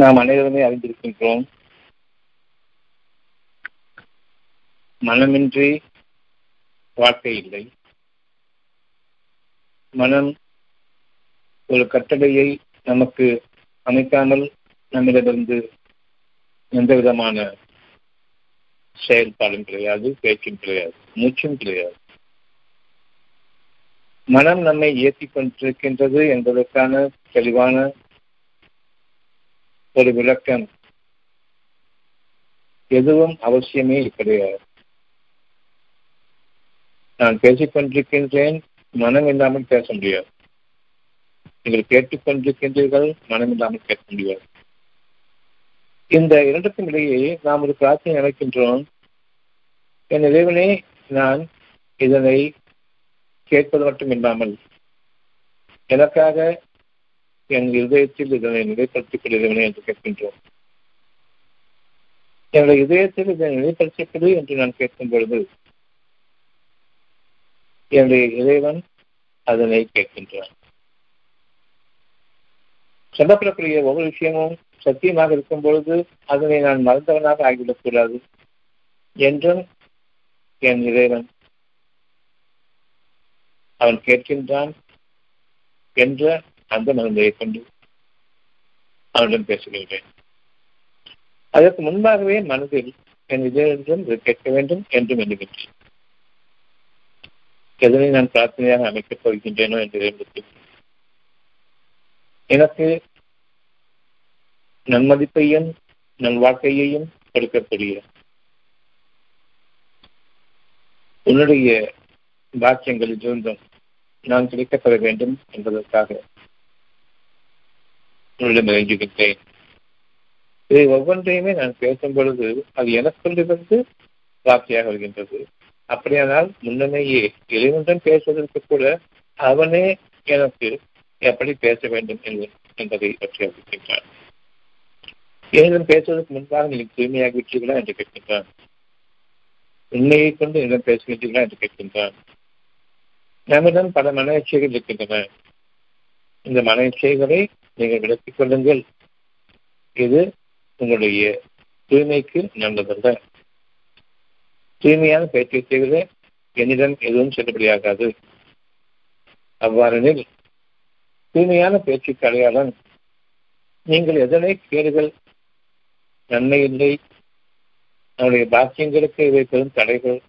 நாம் அனைவருமே அறிந்திருக்கின்றோம். மனமின்றி வாழ்க்கை இல்லை. மனம் ஒரு கட்டளையை நமக்கு அமைக்காமல் நம்மிடமிருந்து எந்த விதமான செயல்பாடும் கிடையாது, பேச்சும் கிடையாது, மூச்சும் கிடையாது. மனம் நம்மை இயக்கிக் கொண்டிருக்கின்றது என்பதற்கான தெளிவான ஒரு விளக்கம் எதுவும் அவசியமே கிடையாது. நான் பேசிக்கொண்டிருக்கின்றேன், மனம் இல்லாமல் பேச முடியாது. நீங்கள் கேட்டுக்கொண்டிருக்கின்றீர்கள், மனம் இல்லாமல் கேட்க முடியாது. இந்த இரண்டுக்கும் இடையே நாம் ஒரு பிரார்த்தனை அழைக்கின்றோம். என் இறைவனே, நான் இதனை கேட்பது மட்டும் இல்லாமல் எனக்காக என் இதயத்தில் இதனை நிலைப்படுத்திக்கொள்ள இறைவனே என்று கேட்கின்றோம். என்னுடைய இதயத்தில் இதனை நிலைப்படுத்திக்கொடு என்று நான் கேட்கும் பொழுது என்னுடைய இறைவன் அதனை கேட்கின்றான். சொல்லப்படக்கூடிய ஒவ்வொரு விஷயமும் சத்தியமாக இருக்கும் பொழுது அதனை நான் மறந்தவனாக ஆகிவிடக்கூடாது என்றும் என் இறைவன் அவன் கேட்கின்றான் என்ற அந்த மனநிலையை கொண்டு அவனிடம் பேசுகின்றேன். அதற்கு முன்பாகவே மனதில் என் இதயம் கேட்க வேண்டும் என்றும் எண்ணுகின்றேன். எதனை நான் பிரார்த்தனையாக அமைக்கப் போகின்றேனோ என்று எனக்கு நன்மதிப்பையும் நன் வாழ்க்கையையும் கொடுக்கக்கூடிய உன்னுடைய பாக்கியங்களில் இருந்தும் நான் கிடைக்கப்பட வேண்டும் என்பதற்காக உன்னிடம் இறங்குகின்றேன். இதை ஒவ்வொன்றையுமே நான் பேசும் பொழுது அது எனக்குள்ளிருந்து வார்த்தையாக வருகின்றது. அப்படியானால் முன்னமேயே இறைவனிடம் பேசுவதற்கு கூட அவனே எனக்கு எப்படி பேச வேண்டும் என்பதை பற்றி அறிவிக்கின்றான். என்னிடம் பேசுவதற்கு முன்பாக நீங்கள் தூய்மையாகிவிட்டீர்களா என்று கேட்கின்றான். உண்மையை கொண்டு என்னிடம் பேசுகின்றீர்களா என்று கேட்கின்றான். நம்மிடம் பல மன இச்சைகள் இருக்கின்றன. இந்த மன இச்சைகளை நீங்கள் விலக்கிக் கொள்ளுங்கள். இது உங்களுடைய தூய்மைக்கு நல்லதல்ல. தூய்மையான பேச்சு இச்சைகளே என்னிடம் எதுவும் செல்லுபடியாகாது. அவ்வாறெனில் தூய்மையான பேச்சுக்கு அடையாளம் நீங்கள் எதனை கேடுகள், நன்மை இல்லை, நம்முடைய பாக்கியங்களுக்கு இவை பெரும் தடைகள்,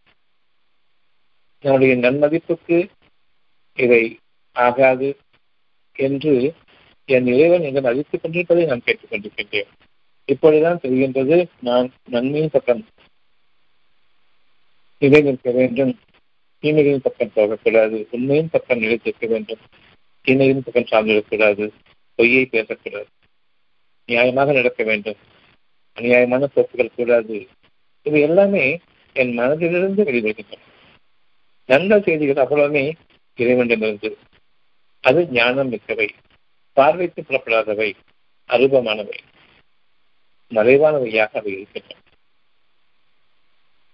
நம்முடைய நன்மதிப்புக்கு இவை ஆகாது என்று என் இறைவன் என்னை மதித்துக் கொண்டிருப்பதை நான் கேட்டுக்கொண்டிருக்கின்றேன். இப்பொழுதுதான் தெரிகின்றது நான் நன்மையின் பக்கம் நிலை நிற்க வேண்டும், தீமையின் பக்கம் போகக்கூடாது, உண்மையின் பக்கம் நிலைத்திருக்க வேண்டும், தீமையின் பக்கம் சார்ந்திடக்கூடாது, பொய்யை பேசக்கூடாது, நியாயமாக நடக்க வேண்டும், அநியாயமான போக்குகள் கூடாது. இது எல்லாமே என் மனதிலிருந்து வெளிவருகின்றன. நல்ல செய்திகள் அவ்வளவுமே இறைவனிடமிருந்து. அது ஞானம் மிக்கவை, பார்வைக்கு புறப்படாதவை, அரூபமானவை, மறைவானவையாக அவை இருக்கின்றன.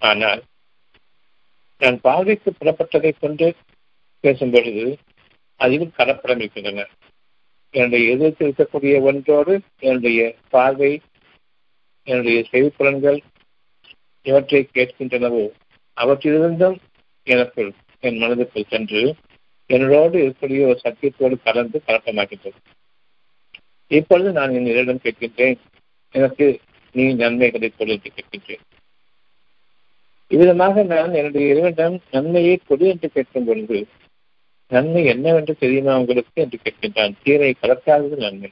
ஆனால் நான் பார்வைக்கு புறப்பட்டதை கொண்டு பேசும் பொழுது அதிலும் கலப்படம் இருக்கின்றன. என்னுடைய எதிர்த்து இருக்கக்கூடிய ஒன்றோடு என்னுடைய பார்வை, என்னுடைய செவிப்புலன்கள் இவற்றை கேட்கின்றனவோ அவற்றிலிருந்தும் எனக்கு என் மனதுக்குள் சென்று என்னோடு இருக்கக்கூடிய ஒரு சத்தியத்தோடு கலந்து கலப்பமாகின்றது. இப்பொழுது நான் என் இடம் கேட்கின்றேன், எனக்கு நீ நன்மைகளை கொடு என்று கேட்கின்றேன். இவ்விதமாக நான் என்னுடைய இறைவனிடம் நன்மையை கொடு என்று கேட்கும் பொழுது நன்மை என்னவென்று தெரியுமா உங்களுக்கு என்று கேட்கின்றான். தீமை கலக்காதது நன்மை,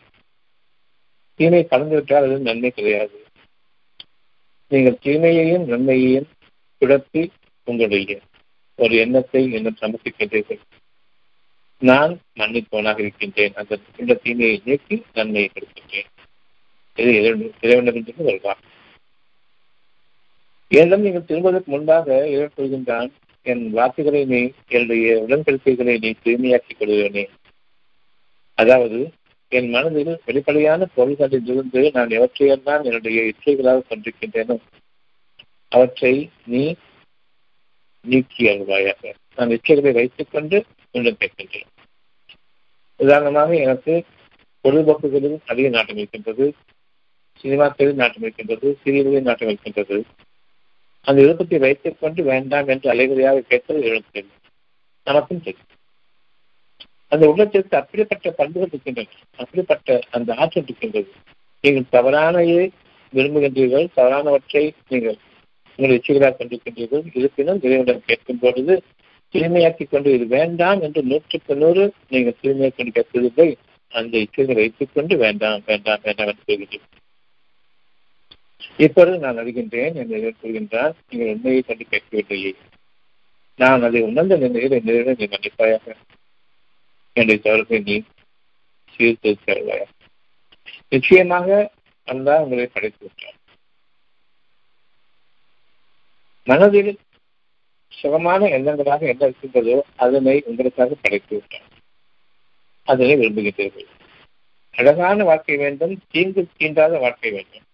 தீமை கலந்துவிட்டால் அது நன்மை கிடையாது. நீங்கள் தீமையையும் நன்மையையும் குழப்பி உங்களுடைய ஒரு எண்ணத்தை என்னும் சமர்ப்பிக்கின்றீர்கள். நான் மன்னிப்பவனாக இருக்கின்றேன், அந்த தீமையை நீக்கி நன்மையை கொடுக்கின்றேன். இது இறைவனிடமிருந்து வருவான். ஏதும் நீங்கள் திரும்புவதற்கு முன்பாக இறைவன் சொல்கின்றான், என் வார்த்தைகளை நீ, என்னுடைய உடன்படிக்கைகளை நீ தூய்மையாக்கிக் கொள்கிறேனே. அதாவது என் மனதில் வெளிப்படையான பொருள்களிலிருந்து நான் எவற்றையெல்லாம் என்னுடைய இச்சைகளாக கொண்டிருக்கின்றேனோ அவற்றை நீ நீக்கி அருள்வாயாக. நான் இச்சைகளை வைத்துக் கொண்டு உடன் கேட்கின்றேன். உதாரணமாக எனக்கு பொழுதுபோக்குகளில் அதிக நாட்டம் இருக்கின்றது, சினிமாக்களில் நாட்டம் இருக்கின்றது, சீரியல்களில் நாட்டம் இருக்கின்றது. அந்த விருப்பத்தை வைத்துக் கொண்டு வேண்டாம் என்று அலைவரியாக கேட்பது எழுத்துக்கள் நமக்கும் தெரியும். அந்த உள்ளத்திற்கு அப்படிப்பட்ட பண்புகள் இருக்கின்றன, அப்படிப்பட்ட அந்த ஆற்றல் இருக்கின்றது. நீங்கள் தவறானையே விரும்புகின்றீர்கள், தவறானவற்றை நீங்கள் உங்களுடைய சீராக கொண்டிருக்கின்றீர்கள். இருப்பினும் இறைவனிடம் கேட்கும் பொழுது தூய்மையாக்கிக் கொண்டு இது வேண்டாம் என்று 100% நீங்கள் தூய்மையாக கொண்டு கேட்பதில்லை. அந்த இச்சைகளை வைத்துக் கொண்டு வேண்டாம் வேண்டாம் வேண்டாம் என்று சொல்கின்றீர்கள். இப்பொழுது நான் அறிகின்றேன் என்று சொல்கின்றான், நீங்கள் உண்மையை கண்டு கேட்கவில்லையே, நான் அதை உணர்ந்த நிலையில் என்னிடம் நீங்கள் கண்டிப்பாயாக என்னுடைய தவறுகளை நீ சீர்திருத்தருவாயா. நிச்சயமாக அல்லா உங்களை படைத்து விட்டார். மனதில் சுகமான எண்ணங்களாக என்ன இருக்கின்றதோ அதனை உங்களுக்காக படைத்து விட்டார். அதனை விரும்புகின்றீர்கள். அழகான வாழ்க்கை வேண்டும், தீங்கு தீண்டாத வாழ்க்கை வேண்டும்.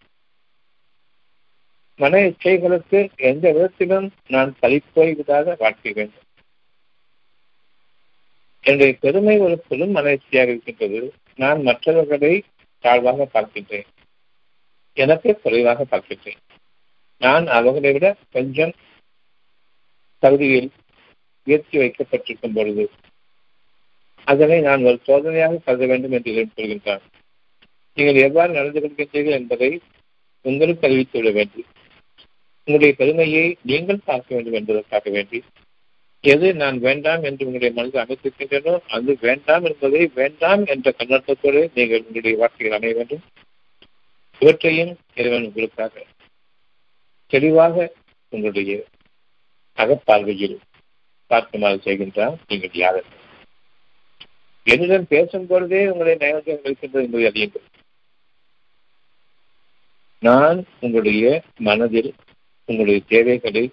மன இச்சைகளுக்கு எந்த விதத்திலும் நான் பழிப்போய்விடாத வாழ்க்கை வேண்டும். என்னுடைய பெருமை ஒரு பெரும் மன இச்சையாக இருக்கின்றது. நான் மற்றவர்களை தாழ்வாக பார்க்கின்றேன், எனக்கு குறைவாக பார்க்கின்றேன். நான் அவர்களை விட கொஞ்சம் தகுதியில் உயர்த்தி வைக்கப்பட்டிருக்கும் பொழுது அதனை நான் ஒரு சோதனையாக கருத வேண்டும் என்று சொல்கின்றான். நீங்கள் எவ்வாறு நடந்து கொள்கின்றீர்கள் என்பதை உங்களுக்கு அறிவித்துவிட வேண்டி, உங்களுடைய பெருமையை நீங்கள் பார்க்க வேண்டும் என்பதற்காக வேண்டி, எது நான் வேண்டாம் என்று உங்களுடைய மனதில் அமைத்திருக்கின்றனோ அது வேண்டாம் என்பதை வேண்டாம் என்ற கண்ணோட்டத்தோடு நீங்கள் உங்களுடைய வாழ்க்கையில் அமைய வேண்டும். இவற்றையும் இறைவன் உங்களுக்காக தெளிவாக உங்களுடைய அகப்பார்வையில் பார்க்குமாறு செய்கின்றான். நீங்கள் யாரும் என்னுடன் பேசும் பொழுதே உங்களுடைய நயோஜகம் இருக்கின்றது என்பதை அறியுங்கள். நான் உங்களுடைய மனதில் உங்களுடைய தேவைகளை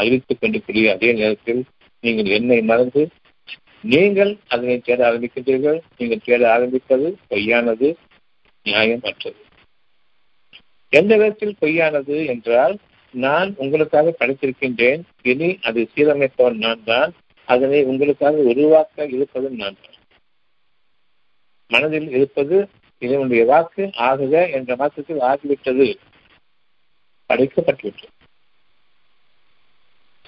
அறிவித்துக் கொண்டிருக்கிற அதே நேரத்தில் நீங்கள் என்னை மறந்து நீங்கள் அதனை தேட ஆரம்பிக்கின்றீர்கள். நீங்கள் தேட ஆரம்பிப்பது பொய்யானது, நியாயமற்றது. எந்த விதத்தில் பொய்யானது என்றால், நான் உங்களுக்காக படைத்திருக்கின்றேன், இனி அதை சீரமைப்பவன் நான் தான், அதனை உங்களுக்காக உருவாக்க இருப்பதும் நான் தான். மனதில் இருப்பது இதனுடைய வாக்கு. ஆகுக என்ற மாற்றத்தில் ஆகிவிட்டது, படைக்கப்பட்டுவிட்டது.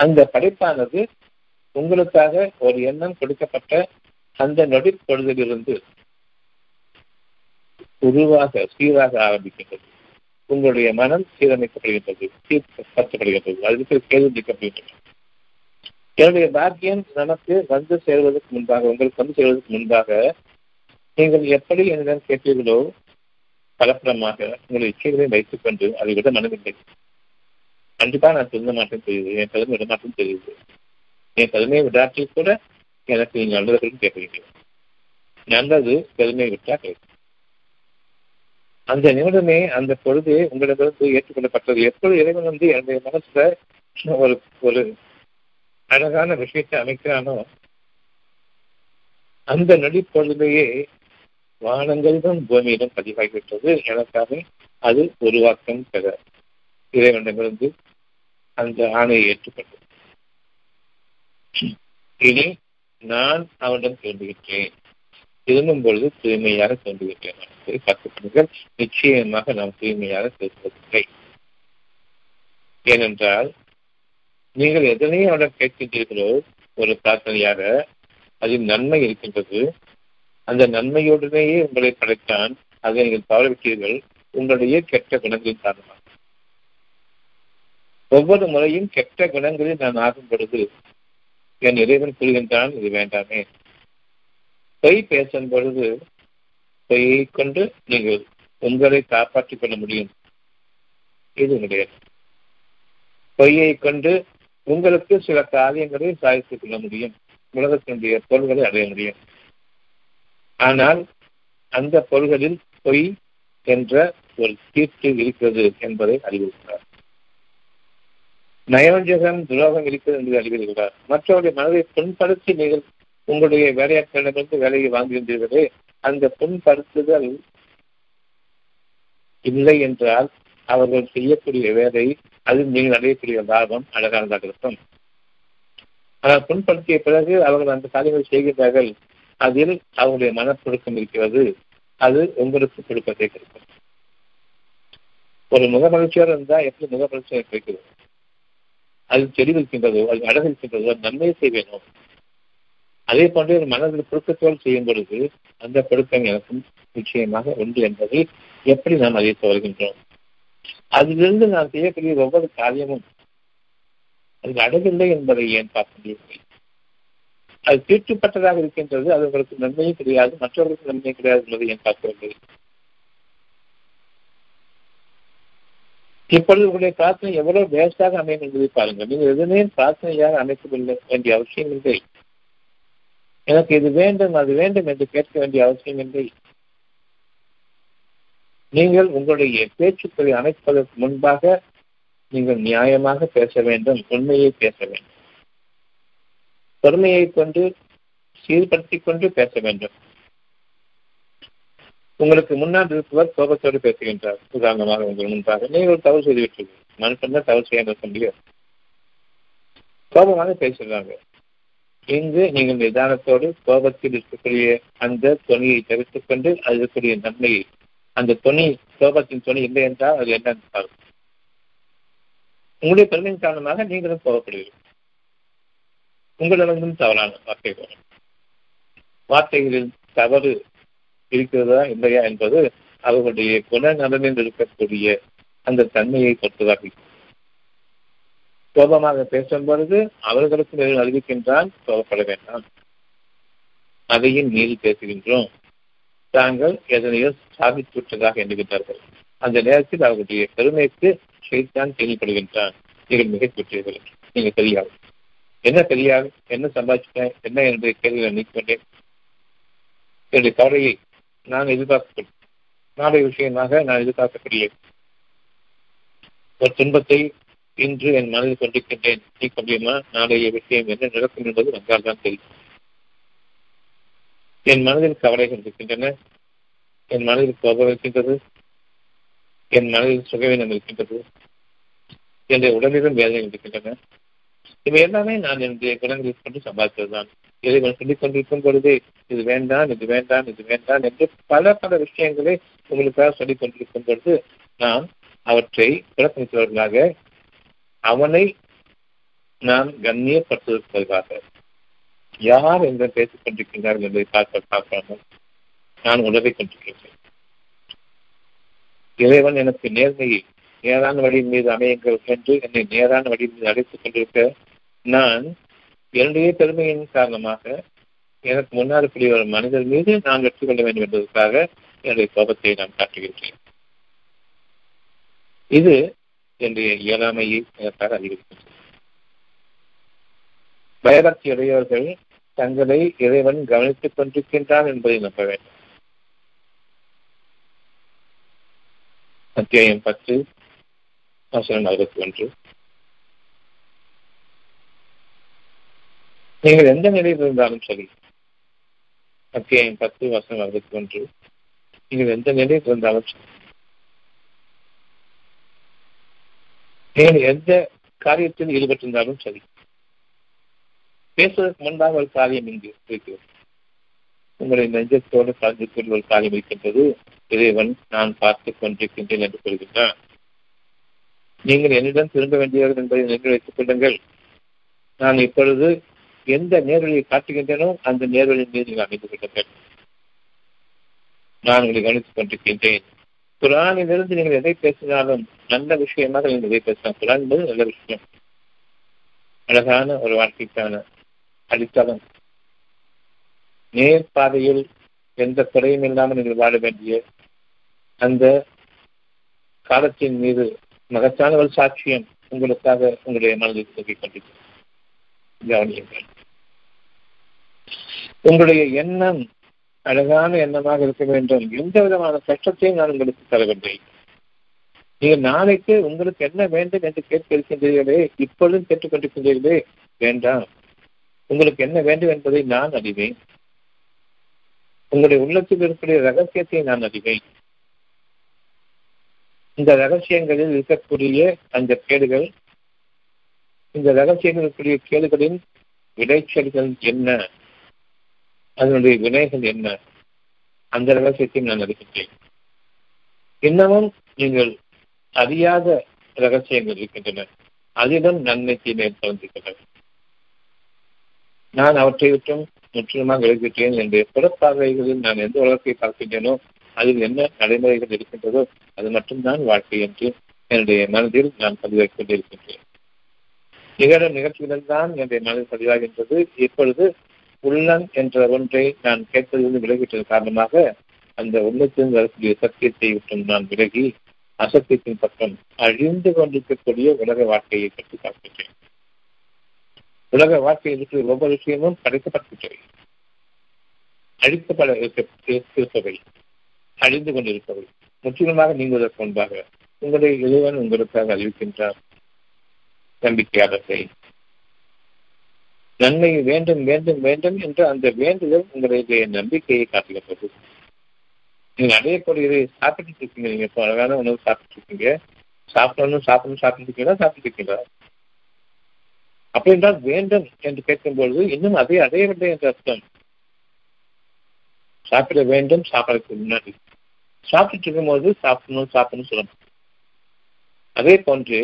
அந்த படைப்பானது உங்களுக்காக ஒரு எண்ணம் கொடுக்கப்பட்ட அந்த நொடி பொழுதிலிருந்து உருவாக சீராக ஆரம்பிக்கின்றது. உங்களுடைய மனம் சீரமைக்கப்படுகின்றது, சீர்படுத்தப்படுகின்றது, அதுக்கு கேள்விக்கப்படுகின்றது. என்னுடைய பாக்கியம் நமக்கு வந்து சேர்வதற்கு முன்பாக, உங்களுக்கு வந்து சேர்வதற்கு முன்பாக, நீங்கள் எப்படி என்னிடம் கேட்டீர்களோ பலப்படமாக உங்களுடைய இச்சைகளை வைத்துக் கொண்டு அதை விட மனதில்லை. கண்டிப்பாக நான் திருந்த மாற்றம் தெரியுது, என் கதமை விடமாற்றம் தெரியுது, என் கதமையை விடாட்டி கூட எனக்கு நீங்கள் நல்லவர்களும் கேட்கிறீங்க, நல்லது கதமையை விட்டா கேட்கும். அந்த நிமிடமே, அந்த பொழுது உங்களிடமிருந்து ஏற்றுக்கொள்ளப்பட்டது. எப்பொழுது இறைவன் வந்து என்னுடைய மனசுல ஒரு அழகான விஷயத்தை அமைக்கிறானோ அந்த நொடி பொழுதையே வானங்களிடம் பூமியிடம் பதிவாகிவிட்டது. எனக்காக அது உருவாக்கம் பெற இறைவனிடமிருந்து அந்த ஆணையை ஏற்றுக்கொண்டது. இனி நான் அவனிடம் தோன்றுகின்றேன், திரும்பும் பொழுது தூய்மையாக தோன்றுகின்றேன். கற்றுக்கொள்ளுங்கள், நிச்சயமாக நாம் தூய்மையாக திரும்பவில்லை. ஏனென்றால் நீங்கள் எதனையும் அவனிடம் கேட்கின்றீர்களோ ஒரு பிரார்த்தனையாக, அதில் நன்மை இருக்கின்றது. அந்த நன்மையுடனேயே உங்களை படைத்தான். அதை நீங்கள் தவறவிட்டீர்கள் உங்களுடைய கெட்ட குணங்களின் காரணமாக. ஒவ்வொரு முறையும் கெட்ட குணங்களில் நான் ஆகும் பொழுது என் இறைவன் கூறுகின்றான், இது வேண்டாமே. பொய் பேசும் பொழுது பொய்யை கொண்டு நீங்கள் உங்களை காப்பாற்றிக் கொள்ள முடியும், இது கிடையாது. பொய்யை கொண்டு உங்களுக்கு சில காரியங்களை சாதித்துக் கொள்ள முடியும், உலகத்தினுடைய பொருள்களை அடைய முடியும். ஆனால் அந்த பொருள்களில் பொய் என்ற ஒரு தீர்ப்பு இருக்கிறது என்பதை அறிவிக்கிறார். நயோஞ்சகம் துரோகம் இருக்கிறது என்பதை அறிவிக்கிறார். மற்றவருடைய மனதை புண்படுத்தி நீங்கள் உங்களுடைய வேலையாட்களிடமிருந்து வேலையை வாங்குகின்றீர்களே, அந்த புண்படுத்துதல் இல்லை என்றால் அவர்கள் செய்யக்கூடிய வேலை, அது நீங்கள் அடையக்கூடிய லாபம் அழகானதாக இருக்கும். ஆனால் புண்படுத்திய பிறகு அவர்கள் அந்த காரியங்களை செய்கிறார்கள், அதில் அவருடைய மனப்பொழுக்கம் இருக்கிறது, அது உங்களுக்கு கொடுப்பதை கொடுக்கும். ஒரு முகமலர்ச்சியாக இருந்தா எப்படி முகமலர்ச்சியாக கிடைக்கிறது? அது தெளிவிக்கின்றதோ, அது அழகிருக்கின்றதோ, நன்மையை செய்வேணும். அதே போன்ற ஒரு மனதில் புழுக்கத்தோடு செய்யும் பொழுது அந்த புழுக்கம் எனக்கும் நிச்சயமாக உண்டு என்பதை எப்படி நாம் அதை சொல்கின்றோம். அதிலிருந்து நான் செய்யக்கூடிய ஒவ்வொரு காரியமும் அது அடவில்லை என்பதை ஏன் பார்க்க முடியவில்லை? அது தீட்டுப்பட்டதாக இருக்கின்றது, அது உங்களுக்கு நன்மையும் கிடையாது, மற்றவர்களுக்கு நன்மையும் கிடையாது என்பதை ஏன் பார்க்கவில்லை? இப்பொழுது உங்களுடைய பிரார்த்தனை எவ்வளவு வேஸ்டாக அமையும் என்பதை பாருங்கள். நீங்கள் எதுவுமே பிரார்த்தனையாக அமைக்கவில்லை வேண்டிய அவசியம் இல்லை. எனக்கு இது வேண்டும் அது வேண்டும் என்று கேட்க வேண்டிய அவசியம் இல்லை. நீங்கள் உங்களுடைய பேச்சுக்களை அமைப்பதற்கு முன்பாக நீங்கள் நியாயமாக பேச வேண்டும், உண்மையை பேச வேண்டும், பொறுமையை கொண்டு சீர்படுத்திக் கொண்டு பேச வேண்டும். உங்களுக்கு முன்னால் இருப்பவர் கோபத்தோடு பேசுகின்றார். உதாரணமாக உங்கள் முன்பாக நீங்கள் தவறு செய்துவிட்டீர்கள். மனுஷன் தவறு செய்ய கோபமாக பேசுகிறாங்க. இங்கு நீங்கள் நிதானத்தோடு கோபத்தில் இருக்கக்கூடிய அந்த துணியை தவிர்த்துக் கொண்டு அது இருக்கக்கூடிய நன்மையை, அந்த துணி கோபத்தின் துணி இல்லை என்றால் அது என்னன்னு பாருங்கள். உங்களுடைய பெருமையின் காரணமாக நீங்களும் கோபப்படுவீர்கள். உங்களிடமும் தவறான வார்த்தைகள், வார்த்தைகளில் தவறு இருக்கிறதா இல்லையா என்பது அவர்களுடைய குணநலனில் இருக்கக்கூடிய அந்த தன்மையை பொறுத்ததாக. கோபமாக பேசும் பொழுது அவர்களுக்கு அறிவிக்கின்றான் கோபப்பட வேண்டாம், அதையும் மீறி பேசுகின்றோம். தாங்கள் எதனையோ சாதித்துவிட்டதாக எண்ணுகின்றார்கள். அந்த நேரத்தில் அவர்களுடைய பெருமைக்கு செய்தான் கேள்விப்படுகின்றான். நீங்கள் மிகப்பெற்றீர்கள், நீங்கள் தெரியாது என்ன தெரியாது என்ன சம்பாதிச்சிட்டேன் என்ன என்னுடைய கேள்விகளை நீக்கிக்கொண்டேன். என்னுடைய கவலையை நான் எதிர்பார்க்கக்கூடிய நாடைய விஷயமாக நான் எதிர்பார்க்கக்கூடிய ஒரு துன்பத்தை இன்று என் மனதில் கொண்டிருக்கின்றேன். நீக்க முடியுமா? நாடைய விஷயம் என்ன நடக்கும் என்பது வந்தால் தான் தெரியும். என் மனதில் கவலைகள் இருக்கின்றன, என் மனதில் கோபம் இருக்கின்றது, என் மனதில் சுகவீனம் இருக்கின்றது, என்னுடைய உடலிலும் வேதனை இருக்கின்றன. இவை எல்லாமே நான் என்னுடைய குணங்களை கொண்டு சம்பாதித்ததுதான். இதை சொல்லிக் கொண்டிருக்கும் பொழுதே இது வேண்டாம் இது வேண்டாம் இது வேண்டாம் என்று பல பல விஷயங்களை உங்களுக்காக சொல்லிக் கொண்டிருக்கும் பொழுது நாம் அவற்றை புறக்கணித்தவர்களாக, அவனை நாம் கண்ணியப்படுத்துவதற்காக யார் என்று பேசிக் கொண்டிருக்கின்றார்கள் என்பதை பார்க்காமல் நான் உணவை கொண்டிருக்கின்றேன். இறைவன் எனக்கு நேர்மையை, நேரான வழியின் மீது அமையுங்கள் என்று என்னை நேரான வழியின் மீது அழைத்துக் கொண்டிருக்க, நான் என்னுடைய பெருமையின் காரணமாக எனக்கு முன்னால் கூடிய ஒரு மனிதர் மீது நான் வெற்றி கொள்ள வேண்டும் என்பதற்காக என்னுடைய கோபத்தை நான் காட்டுகின்றேன். இது என்னுடைய இயலாமையை எனக்காக அதிகரிக்கின்றது. பயபக்தியுடையவர்கள் தங்களை இறைவன் கவனித்துக் கொண்டிருக்கின்றான் என்பதை நம்ப வேண்டும். அத்தியாயம் 10 வசனம் 61. நீங்கள் எந்த நிலையில் இருந்தாலும் சரி, அத்தியாயம் 10 வசனம் 61, நீங்கள் எந்த நிலையில் இருந்தாலும் சரி, நீங்கள் எந்த காரியத்தில் ஈடுபட்டிருந்தாலும் சரி, பேசுவதற்கு முன்பாக ஒரு காரியம் இங்கு இருக்கிறது. உங்களை நெஞ்சத்தோடு சாதிக்கொள்ள ஒரு காரியம் இருக்கின்றது. இறைவன் நான் பார்த்துக் கொண்டிருக்கின்றேன் என்று கூறுகின்றான். நீங்கள் என்னிடம் திரும்ப வேண்டியவர்கள் என்பதை நினைவு வைத்துக் கொள்ளுங்கள். நான் இப்பொழுது எந்த நேர்வழியை காட்டுகின்றனோ அந்த நேர்வழியின் மீது நீங்கள் அமைந்து கொள்ளுங்கள். நான் உங்களை கவனித்துக் கொண்டிருக்கின்றேன். குரானிலிருந்து நீங்கள் எதை பேசினாலும் நல்ல விஷயமாக நீங்கள் எதை பேசலாம். குரான் என்பது நல்ல விஷயம், அழகான ஒரு வாழ்க்கைக்கான அடித்தளம், நேர்பாதையில் எந்த குறையும் இல்லாமல் நீங்கள் வாழ வேண்டிய அந்த காலத்தின் மீது மகத்தான ஒரு சாட்சியம் உங்களுக்காக உங்களுடைய மனதில் தொகைக் கொண்டிருக்கிறது. கவனியுங்கள். உங்களுடைய எண்ணம் அழகான எண்ணமாக இருக்க வேண்டும். எந்த விதமான கஷ்டத்தையும் நான் உங்களுக்கு தரவில்லை. நீங்கள் நாளைக்கு உங்களுக்கு என்ன வேண்டும் என்று கேட்க இருக்கின்றீர்களே, இப்பொழுதும் கேட்டுக்கொண்டிருக்கின்றீர்களே, வேண்டாம். உங்களுக்கு என்ன வேண்டும் என்பதை நான் அறிவேன். உங்களுடைய உள்ளத்தில் இருக்கக்கூடிய ரகசியத்தை நான் அறிவேன். இந்த ரகசியங்களில் இருக்கக்கூடிய அந்த கேடுகள், இந்த ரகசியங்கள் இருக்கக்கூடிய கேடுகளின் விளைச்சல்கள் என்ன, அதனுடைய வினைகள் என்ன, அந்த ரகசியத்தையும் நான் அறிகின்றேன். இன்னமும் நீங்கள் அறியாத ரகசியங்கள் இருக்கின்றன. அதிலும் நன்மை தீமை கலந்திருக்கின்றன. நான் அவற்றை விட்டும் முற்றிலுமாக எழுதிவிட்டேன் என்று புறப்பார்வைகளில் நான் எந்த உலகத்தை பார்க்கின்றேனோ அதில் என்ன நடைமுறைகள் இருக்கின்றதோ அது மட்டும்தான் வாழ்க்கை என்று என்னுடைய மனதில் நான் பதிவாகிக் கொண்டிருக்கின்றேன். நிகழும் நிகழ்ச்சிகள் தான் என்னுடைய மனதில் பதிவாகின்றது. இப்பொழுது உள்ளம் என்ற ஒன்றை நான் கேட்பதிலிருந்து விலகிவிட்டது காரணமாக அந்த உள்ளத்திலிருந்து வரக்கூடிய சத்தியத்தை விட்டும் நான் விலகி அசத்தியத்தின் பக்கம் அழிந்து கொண்டிருக்கக்கூடிய உலக வாழ்க்கையை பற்றி பார்க்கின்றேன். உலக வாழ்க்கையில் இருக்கிற ஒவ்வொரு விஷயமும் படைக்கப்பட்டவை, அழிக்கப்பட இருப்பவை, அழிந்து கொண்டிருப்பவை. முற்றிலுமாக நீங்குவதற்கு முன்பாக உங்களுடைய இறைவன் உங்களுக்காக அறிவிக்கின்றார் நம்பிக்கையாளர்களை. நன்மை வேண்டும் வேண்டும் வேண்டும் என்ற அந்த வேண்டுதல் உங்களுடைய நம்பிக்கையை காட்டுகின்றது. நீங்கள் அடையக்கூடிய சாப்பிட்டு இருக்கீங்க, நீங்க இப்போ அழகான உணவு சாப்பிட்டு இருக்கீங்க, சாப்பிட்டு இருக்கீங்களா அப்படி என்றால் வேண்டும் என்று கேட்கும்பொழுது இன்னும் அதை அடையவில்லை என்ற அர்த்தம். சாப்பிட வேண்டும், சாப்பிடறதுக்கு முன்னாடி சாப்பிட்டு இருக்கும்போது சாப்பிடணும்னு சொல்லணும். அதே போன்று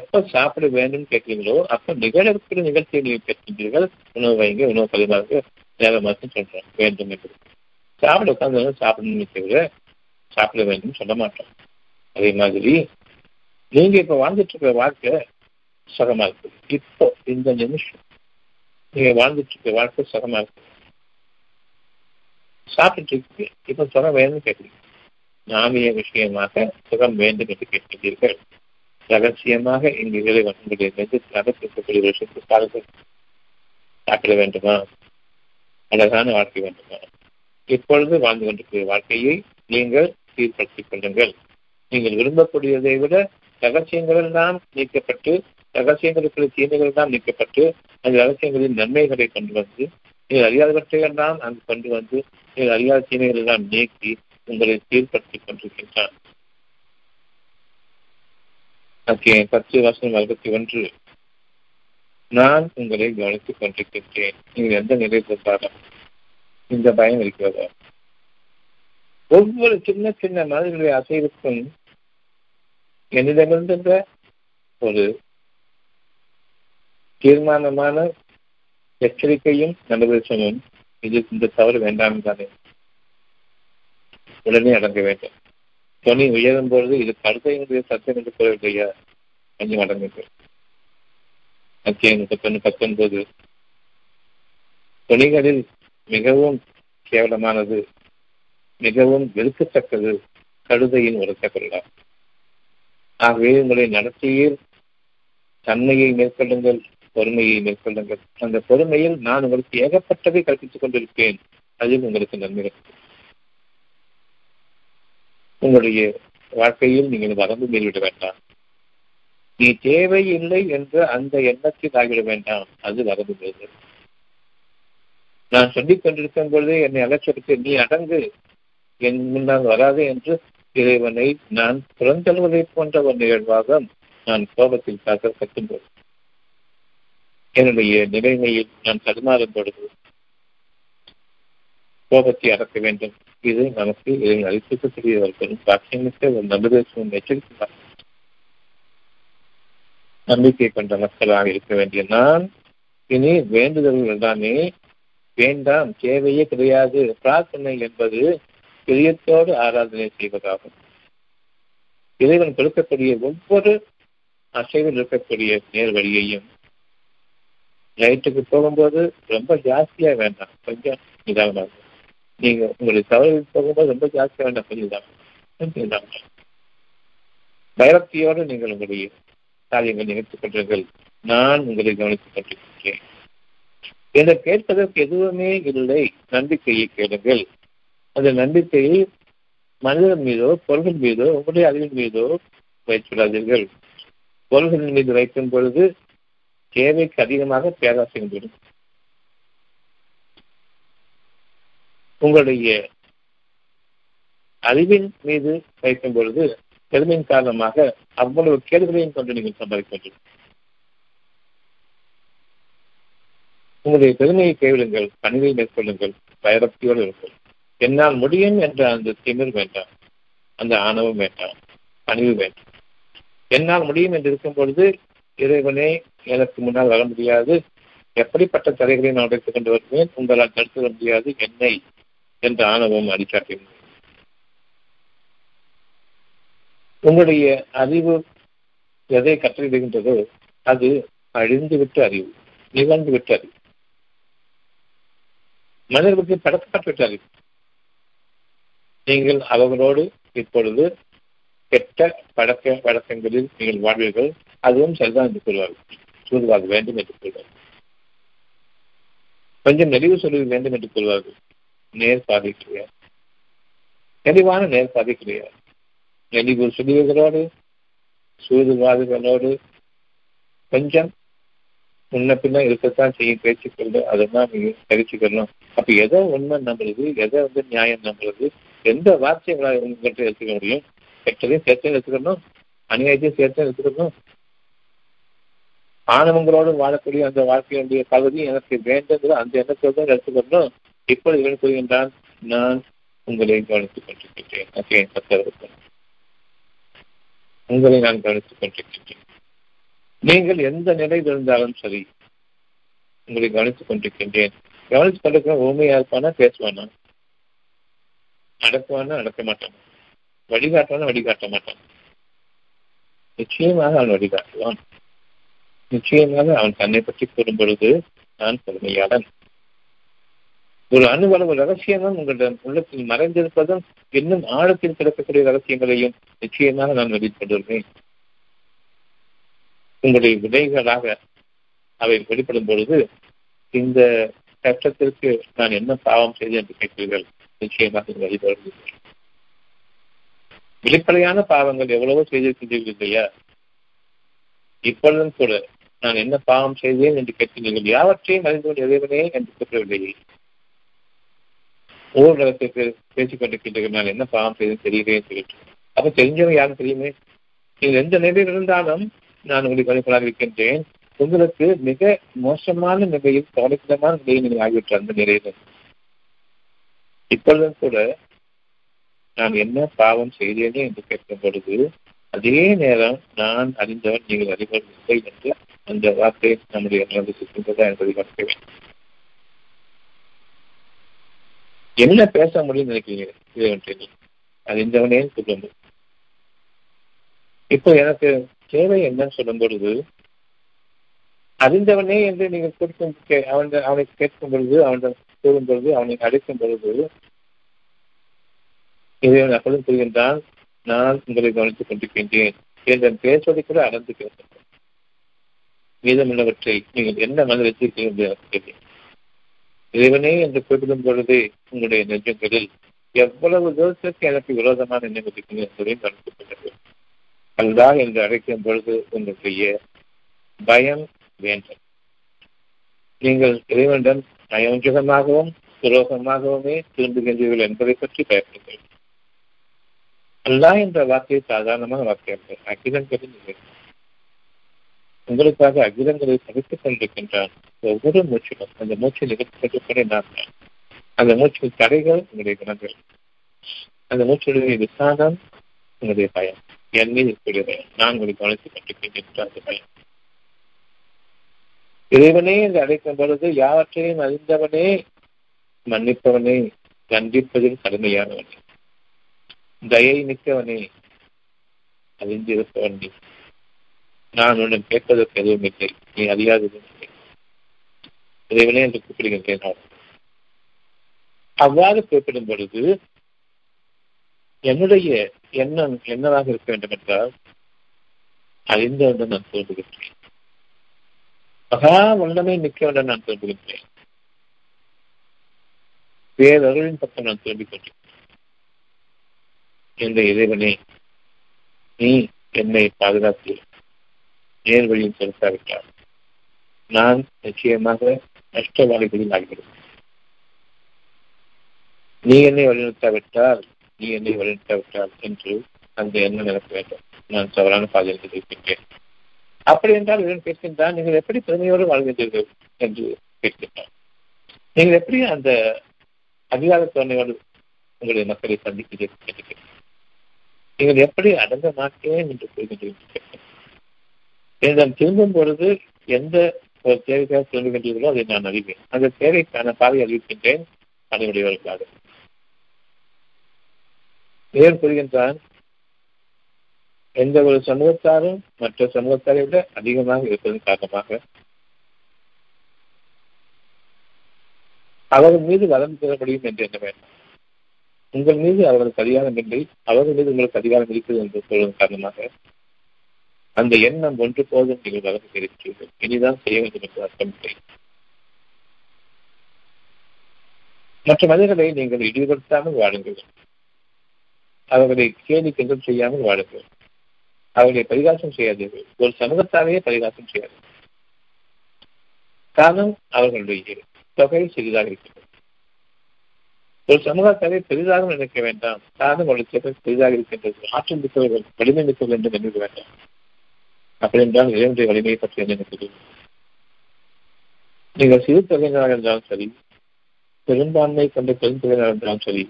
எப்ப சாப்பிட வேண்டும் கேட்கிறீங்களோ அப்ப நிகழ்ச்சிய நிகழ்ச்சியை கேட்கின்றீர்கள். உணவு வைங்க, உணவு பரிமாறுங்க, நேரமாக சொல்றோம் வேண்டும் என்று. சாப்பிட உட்காந்து சாப்பிடணும்னு தவிர சாப்பிட வேண்டும் சொல்ல மாட்டோம். அதே மாதிரி நீங்க இப்ப வாழ்ந்துட்டு இருக்கிற வாழ்க்கை சுகமா இருக்கு. இப்போ இந்த நிமிஷம் நீங்க வாழ்ந்துட்டு இருக்கிற வாழ்க்கை சுகமா இருக்கு. சாப்பிட்டு இருக்கு, இப்ப சுகம் வேணும்னு கேட்கிறீங்க. நாமிய விஷயமாக சுகம் வேண்டும் என்று கேட்கின்றீர்கள். ரகசியமாக இங்கு உங்களுடைய நெஞ்சத்திற்கக்கூடிய விஷயத்திற்காக சாப்பிட வேண்டுமா, அழகான வாழ்க்கை வேண்டுமா? இப்பொழுது வாழ்ந்து கொண்டிருக்கிற வாழ்க்கையை நீங்கள் சீர்படுத்திக் கொள்ளுங்கள். நீங்கள் விரும்பக்கூடியதை விட ரகசியங்களெல்லாம் நீக்கப்பட்டு, ரகசியங்களுக்குள்ள தீமைகள் தான் நீக்கப்பட்டு, அந்த ரகசியங்களின் நன்மைகளை கொண்டு வந்து, நீங்கள் அறியாதவற்றையெல்லாம் அங்கு கொண்டு வந்து, நீங்கள் அறியாத தீமைகள் எல்லாம் நீக்கி உங்களை சீர்படுத்திக் கொண்டிருக்கின்றான். 10:41 நான் உங்களை கவனித்துக் கொண்டிருக்கின்றேன். நீங்கள் எந்த நிலையில் இருந்தாலும் இந்த பயம் இருக்கிறதா? ஒவ்வொரு சின்ன சின்ன மனிதர்களுடைய அசைவுக்கும் என்னிடமிருந்த ஒரு தீர்மானமான எச்சரிக்கையும் நடவடிக்கையும், இது இந்த தவறு வேண்டாம் தானே, உடனே அடங்க வேண்டும். துணி உயரும் பொழுது இது கருத்தையினுடைய சத்தம் என்று கூறவில்லையா, கொஞ்சம் அடங்குங்கள். 19 துணிகளில் மிகவும் கேவலமானது, மிகவும் வெறுக்கத்தக்கது கழுதையின் உரத்த கொள்ளா. ஆகவே உங்களை நடத்தியில் தன்மையை மேற்கொள்ளுங்கள், பொறுமையை மேற்கொள்ளுங்கள். அந்த பொறுமையில் நான் உங்களுக்கு ஏகப்பட்டதை கற்பித்துக் கொண்டிருப்பேன். அதில் உங்களுக்கு நன்மை. உங்களுடைய வாழ்க்கையில் நீங்கள் வரம்பு மீறிவிட வேண்டாம். நீ தேவையில்லை என்ற அந்த எண்ணத்தில் ஆகிவிட வேண்டாம். அது வரம்பு மீது. நான் சொல்லிக் கொண்டிருக்கும் பொழுதே என்னை அலட்சியப்படுத்தி நீ அடங்கு, என் முன்னால் வராது என்று இறைவனை நான் புறந்தழுவதை போன்ற ஒரு நிகழ்வாக நான் கோபத்தில் காக்க கட்டும் பொழுது, என்னுடைய நிலைமையில் நான் தடுமாறும் பொழுது கோபத்தை அடக்க வேண்டும். இது நமக்கு இதில் அறிவிக்கக்கூடியவர்களும் சாட்சியமிக்க ஒரு நல்லதேசமும் எச்சரிக்கை நம்பிக்கை கொண்ட மக்களாக இருக்க வேண்டிய நான் இனி வேண்டுதல்கள் எல்லாமே வேண்டாம், தேவையே கிடையாது. பிரார்த்தனை என்பது பிரியத்தோடு ஆராதனை செய்வதாகும். இறைவன் கொடுக்கக்கூடிய ஒவ்வொரு அசைவில் இருக்கக்கூடிய நேர்வழியையும் நைட்டுக்கு போகும்போது ரொம்ப ஜாஸ்தியா வேண்டாம், கொஞ்சம் நிதானமாக. நீங்க உங்களுடைய தவறுகள் போகும்போது ரொம்ப ஜாஸ்தியாக வேண்டாம், கொஞ்சம் பயபக்தியோடு நீங்கள் உங்களுடைய காரியங்கள் நிகழ்த்துக் கொண்டீர்கள். நான் உங்களை கவனித்துக் கொண்டிருக்கிறேன். இதை கேட்பதற்கு எதுவுமே இல்லை. நம்பிக்கையை கேளுங்கள். அந்த நம்பிக்கையை மனிதன் மீதோ பொருள்கள் மீதோ உங்களுடைய அறிவின் மீதோ வைத்துள்ளாதீர்கள். பொருள்களின் மீது வைக்கும் பொழுது தேவைக்கு அதிகமாக பேராசை வந்துவிடும். உங்களுடைய அறிவின் மீது வைக்கும் பொழுது பெருமையின் காரணமாக அவ்வளவு கேள்விகளையும் கொண்டு நீங்கள் சம்பாதிக்க. உங்களுடைய பெருமையை கைவிடுங்கள், பணிவை மேற்கொள்ளுங்கள், பயபக்தியோடு இருக்கும். என்னால் முடியும் என்ற அந்த திமிர் வேண்டாம், அந்த ஆணவம் வேண்டாம், பணிவு வேண்டாம். என்னால் முடியும் என்று இருக்கும் பொழுது, இறைவனே எனக்கு முன்னால் வர முடியாது, எப்படிப்பட்ட தடைகளை நான் எடுத்துக் கொண்டு வருவேன், உங்களால் தடுத்து வர முடியாது என்னை என்ற ஆணவம் அடிக்காட்டின. உங்களுடைய அறிவு எதை கற்றறிகின்றதோ அது அழிந்துவிட்ட அறிவு, நிகழ்ந்து விட்ட அறிவு, மனிதர்களுக்கு படக்கப்பட்டுவிட்ட அறிவு. நீங்கள் அவர்களோடு இப்பொழுது கெட்ட பழக்க வழக்கங்களில் நீங்கள் வாழ்வீர்கள், அதுவும் சரிதான் என்று கூறுவார்கள், சூழ்வாக வேண்டும் என்று கூறுவார்கள், கொஞ்சம் நெளிவு சொல்வது வேண்டும் என்று கூறுவார்கள். நேர்பாதை கிடையாது, நெளிவான நேர்பாதை கிடையாது. நெளிவு சொல்லுவர்களோடு சூழ்வாதிகளோடு கொஞ்சம் முன்ன பின்னா இருக்கத்தான் செய்ய பேச்சுக்கொள்ள, அதெல்லாம் நீங்கள் பயிற்சிக்கணும். அப்போ எதோ உண்மை நம்புறது, எதோ நியாயம் நம்புறது, எந்த வார்த்தைகளாக உங்கள்கிட்ட எடுத்துக்க முடியும்? கெட்டதையும் சேர்த்தையும் எடுத்துக்கணும், அநியாயத்தையும் சேர்த்தையும் எடுத்துக்கணும். ஆணவங்களோடு வாழக்கூடிய அந்த வாழ்க்கையுடைய பகுதி எனக்கு வேண்டுங்கிற அந்த எண்ணத்தோடு தான் எடுத்துக்கணும். இப்பொழுது இவன் கூறுகின்றான், நான் உங்களை கவனித்துக் கொண்டிருக்கின்றேன், உங்களை நான் கவனித்துக் கொண்டிருக்கின்றேன். நீங்கள் எந்த நிலையில் இருந்தாலும் சரி, உங்களை கவனித்துக் கொண்டிருக்கின்றேன். கவனித்துக் கொண்டிருக்கிற உண்மையா இருப்பானா, பேசுவானா, நடக்குவானா, நடக்க மாட்டான், வழிகாட்டுவானா, வழிகாட்ட மாட்டான். நிச்சயமாக அவன் வழிகாட்டுவான். நிச்சயமாக அவன் தன்னை பற்றி கூறும் பொழுது, நான் பொறுமையாளன். ஒரு அணுவளவு ரகசியமும் உங்களிடம் உள்ளத்தில் மறைந்திருப்பதும் இன்னும் ஆழத்தில் கிடக்கக்கூடிய ரகசியங்களையும் நிச்சயமாக நான் வெளிப்படுவேன். உங்களுடைய விதைகளாக அவை வெளிப்படும் பொழுது, இந்த கஷ்டத்திற்கு நான் என்ன பாவம் செய்தேன் என்று கேட்பீர்கள். நிச்சயமாக வெளிப்படுவீர்கள். வெளிப்படையான பாவங்கள் எவ்வளவோ செய்திருக்கின்றீர்கள் இல்லையா? இப்பொழுதும் கூட நான் என்ன பாவம் செய்தேன் என்று கேட்கின்றீர்கள். யாவற்றையும் அறிந்து கொண்டு எதைவனே என்று கூறவில்லையே, ஊரகத்திற்கு பேசிக் கொண்டிருக்கின்றீர்கள். நான் என்ன பாவம் செய்தேன் தெரியவே சொல்லிட்டு, அப்ப தெரிஞ்சவங்க யாரும் தெரியுமே. நீங்கள் எந்த நிலையில் இருந்தாலும் நான் உங்களுக்கு கவலைப்படாக இருக்கின்றேன். உங்களுக்கு மிக மோசமான நிலையில், கவலைக்கிடமான நிலையில் நீங்கள் ஆகிவிட்ட அந்த நிலையில், இப்பொழுதும் கூட நான் என்ன பாவம் செய்தேனே என்று கேட்கும் பொழுது, அதே நேரம் நான் அறிந்தவன், நீங்கள் அறிவன் இல்லை என்று அந்த வார்த்தை நம்முடைய சிக்கின்றதா என்பதை பார்க்க வேண்டும். என்ன பேச முடியும் நினைக்கிறீங்க? இதை ஒன்றிய அறிந்தவனே சொல்லும். இப்போ எனக்கு தேவை என்னன்னு சொல்லும் பொழுது, அறிந்தவனே என்று நீங்கள் கொடுக்கும், அவனை கேட்கும் பொழுது, அவன் கூறும் பொழுது, அவனை அழைக்கும் பொழுது, இதை அப்பொழுது புரிகின்றான், நான் உங்களை கவனித்துக் கொண்டிருக்கின்றேன். என் பேசுவதை கூட அளந்து பேசுகிறேன். மீதமுள்ளவற்றை நீங்கள் என்ன மன வைத்திருக்கிறீர்கள்? இறைவனே என்று குறிப்பிடும் பொழுதே உங்களுடைய நெஞ்சங்களில் எவ்வளவு தூரத்திற்கு எனக்கு விரோதமான எண்ணங்கள் இருக்கிறது என்பதை கவனித்துக் கொண்டேன். அல்லா என்று அழைக்கும் பொழுது உங்களுடைய பயம் வேண்டும். நீங்கள் இறைவனிடம் நயோஞ்சகமாகவும் துரோகமாகவுமே திரும்புகின்றீர்கள் என்பதை பற்றி பயப்படுங்கள். அல்லா என்ற வார்த்தையை சாதாரணமான வார்த்தையாக அகிலங்களை உங்களுக்காக அகிலங்களை தவிர்த்துக் கொண்டிருக்கின்றான். ஒவ்வொரு மூச்சிலும் அந்த மூச்சை நிகழ்த்து கொண்டிருப்பதை நான், அந்த மூச்சின் தடைகள் உங்களுடைய குணங்கள், அந்த மூச்சுடைய விசாரம் உங்களுடைய பயம், என் மீது இருக்கக்கூடிய பயம், நான் உங்களை கவனித்துக் கொண்டிருக்கின்றேன் அந்த பயம். இறைவனே என்று அழைக்கும் பொழுது, யாவற்றையும் அறிந்தவனே, மன்னிப்பவனே, கண்டிப்பதில் கடுமையானவனே, தயை மிக்கவனே, அறிந்திருப்பவன் நீ, நான் உன்னுடன் கேட்பதற்கு எதுவும் இல்லை, நீ அறியாதது இறைவனே என்று குறிப்பிடுகின்றேன். அவ்வாறு குறிப்பிடும் பொழுது என்னுடைய எண்ணம் என்னவாக இருக்க வேண்டும் என்றால், அறிந்தவுடன் நான் திரும்புகின்றேன், மகா உள்ளமே மிக்கவுடன் நான் திரும்புகின்றேன், வேறொருவரின் பக்கம் நான் திரும்பிக் கொண்டேன். இறைவனே, நீ என்னை பாதுகாத்து நேர்வழியில் செலுத்தாவிட்டால் நான் நிச்சயமாக நஷ்டவாளிகளில் ஆகிவிடும். நீ என்னை வழிநடத்தாவிட்டால் என்று அந்த எண்ணம் எனக்கு வேண்டும். நான் தவறான பாதையில் இருக்கின்றேன். அப்படி என்றால் இவன் கேட்கின்றான், நீங்கள் எப்படி பெருமையோடு வாழ்கின்றீர்கள் என்று கேட்கின்றான். நீங்கள் எப்படி அந்த அதிகார தோன்மையோடு உங்களுடைய மக்களை சந்திக்கிறீர்கள்? நீங்கள் எப்படி அடங்க மாட்டேன் என்று கூறுகின்றீர்கள்? என்றால் திரும்பும் பொழுது எந்த ஒரு தேவைக்காக செல்ல வேண்டியதோ அதை நான் அறிவேன். அந்த தேவைக்கான பாதை அறிவிக்கின்றேன் அதனுடையவர்களாக. மேலும் கூறுகின்றான், எந்த ஒரு சமூகத்தாரும் மற்ற சமூகத்தாரை விட அதிகமாக இருப்பதன் காரணமாக அவர்கள் மீது வளம் பெற முடியும் என்று எண்ண வேண்டும். உங்கள் மீது அவர்களுக்கு அதிகாரம் இல்லை, அவர்கள் மீது உங்களுக்கு அதிகாரம் இருக்கிறது என்று சொல்வதன் காரணமாக அந்த எண்ணம் ஒன்று போதும் நீங்கள் வளர்ந்து தெரிவிக்கிறீர்கள். இனிதான் செய்ய வேண்டும் என்று அர்த்தமில்லை. மற்ற மனிதர்களை நீங்கள் இழிவுபடுத்தாமல் வாழுங்கள், அவர்களை கேலி கிண்டல் செய்யாமல் வாழுங்கள், அவர்களை பரிகாசம் செய்யாதீர்கள். ஒரு சமூகத்தாரையே பரிகாசம் செய்யாதீர்கள். காரணம், அவர்களுடைய தொகை சிறிதாக இருக்கிறது. ஒரு சமூகத்தாரை பெரிதாக நினைக்க வேண்டாம். காரணம், அவருடைய தொகை பெரிதாக இருக்கின்றது. ஆற்றல் மிக்கவர்கள், வலிமை மிக்கவர்கள் என்று நினைக்க வேண்டாம். அப்படி என்றால் இறைவனுடைய வலிமையை பற்றி நினைப்பது. நீங்கள் சிறு தொகையினராக இருந்தாலும் சரி, பெரும்பான்மை கொண்ட பெருந்தொகையினர் இருந்தாலும் சரி,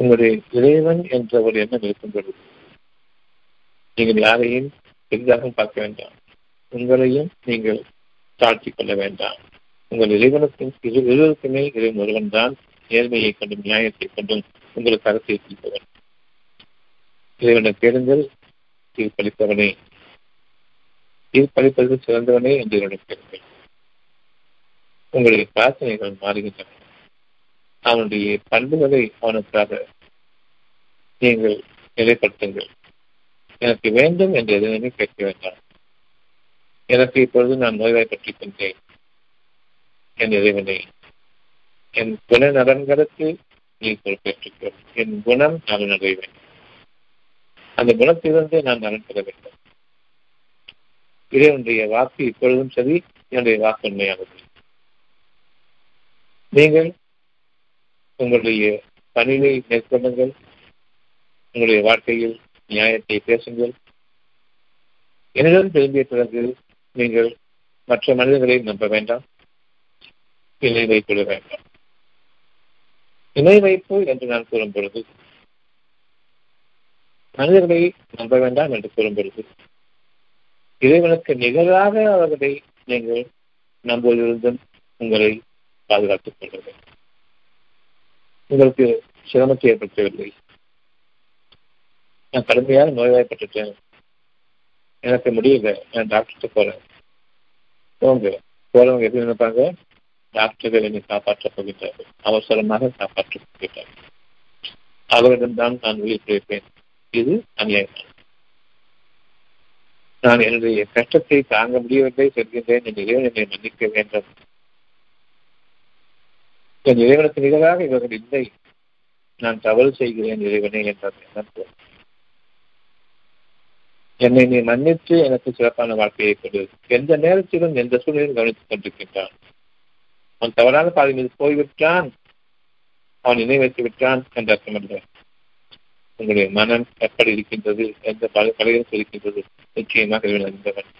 உங்களுடைய இறைவன் என்ற ஒரு எண்ணம் இருக்கின்றது. நீங்கள் யாரையும் பெரிதாக பார்க்க வேண்டாம். உங்களையும் நீங்கள் தாழ்த்திக் கொள்ள வேண்டாம். உங்கள் இறைவனுக்கும் இருவருக்குமே இறைவன் ஒருவன் தான். நேர்மையை கொண்டும் நியாயத்தை கொண்டும் உங்களுக்கு அரசை தீர்ப்பவன் இறைவனை தேடுங்கள். தீர்ப்பளிப்பவனே, தீர்ப்பளிப்பது சிறந்தவனே என்று இறைவனை தேடுங்கள். உங்களுடைய பிரார்த்தனைகள் மாறுகின்றன. அவனுடைய பண்புகளை அவனுக்காக நீங்கள் நிலைப்படுத்துங்கள். எனக்கு வேண்டும் என்று எதுவுமே கேட்க வேண்டாம். எனக்கு இப்பொழுது நான் நோய்வாய்ப்பற்றிக் கொண்டேன் என் இறைவனை, என் குண நலன்களுக்கு நீ பொறுப்பேற்றுக்கொள். என் குணம் நலன் அடைவேன். அந்த குணத்திலிருந்து நான் நலன் பெற வேண்டும். இறைவனுடைய வாக்கு இப்பொழுதும் சரி, என்னுடைய வாக்கு உண்மையானது. நீங்கள் உங்களுடைய பணியை மேற்கொள்ளுங்கள். உங்களுடைய வாழ்க்கையில் நியாயத்தை பேசுங்கள். என்னிடம் திரும்பிய பிறகு நீங்கள் மற்ற மனிதர்களை நம்ப வேண்டாம், இணை வைப்பு வேண்டாம். இணை வைப்பு என்று நான் கூறும் பொழுது, மனிதர்களை நம்ப வேண்டாம் என்று கூறும் பொழுது, இறைவனுக்கு நிகராக அவர்களை நீங்கள் நம்புவதிலிருந்தும் உங்களை பாதுகாத்துக் கொள்ளுங்கள். உங்களுக்கு சிரமத்தை ஏற்படுத்தவில்லை. நான் கடுமையாக நோய்வாய்ப்பட்டுட்டேன், எனக்கு முடியல, நான் டாக்டர்கிட்ட போறேன். போறவங்க எப்படி நினைப்பாங்க? டாக்டர்கள் என்னை காப்பாற்ற போகின்றார்கள், அவசரமாக காப்பாற்ற போகின்றார்கள், அவரிடம்தான் நான் உயிர் பிழைப்பேன். இது அநியாயம். நான் என்னுடைய கஷ்டத்தை தாங்க முடியவில்லை சொல்கின்றேன். என் இறைவன் என்னை மன்னிக்க வேண்டும். என் இறைவனுக்கு நிகராக இவர்கள் இல்லை. நான் தவறு செய்கிறேன் இறைவனை என்றார். என்னை நீ மன்னித்து எனக்கு சிறப்பான வாழ்க்கையை கொடு. எந்த நேரத்திலும் எந்த சூழ்நிலையும் கவனித்துக் கொண்டிருக்கின்றான். அவன் தவறான பாதை மீது போய்விட்டான், அவன் இணை வைத்து விட்டான் என்று அர்த்தமல்ல. உங்களுடைய மனம் எப்படி இருக்கின்றது, எந்த பலவீனத்தில் இருக்கின்றது, நிச்சயமாக அறிந்தவன்.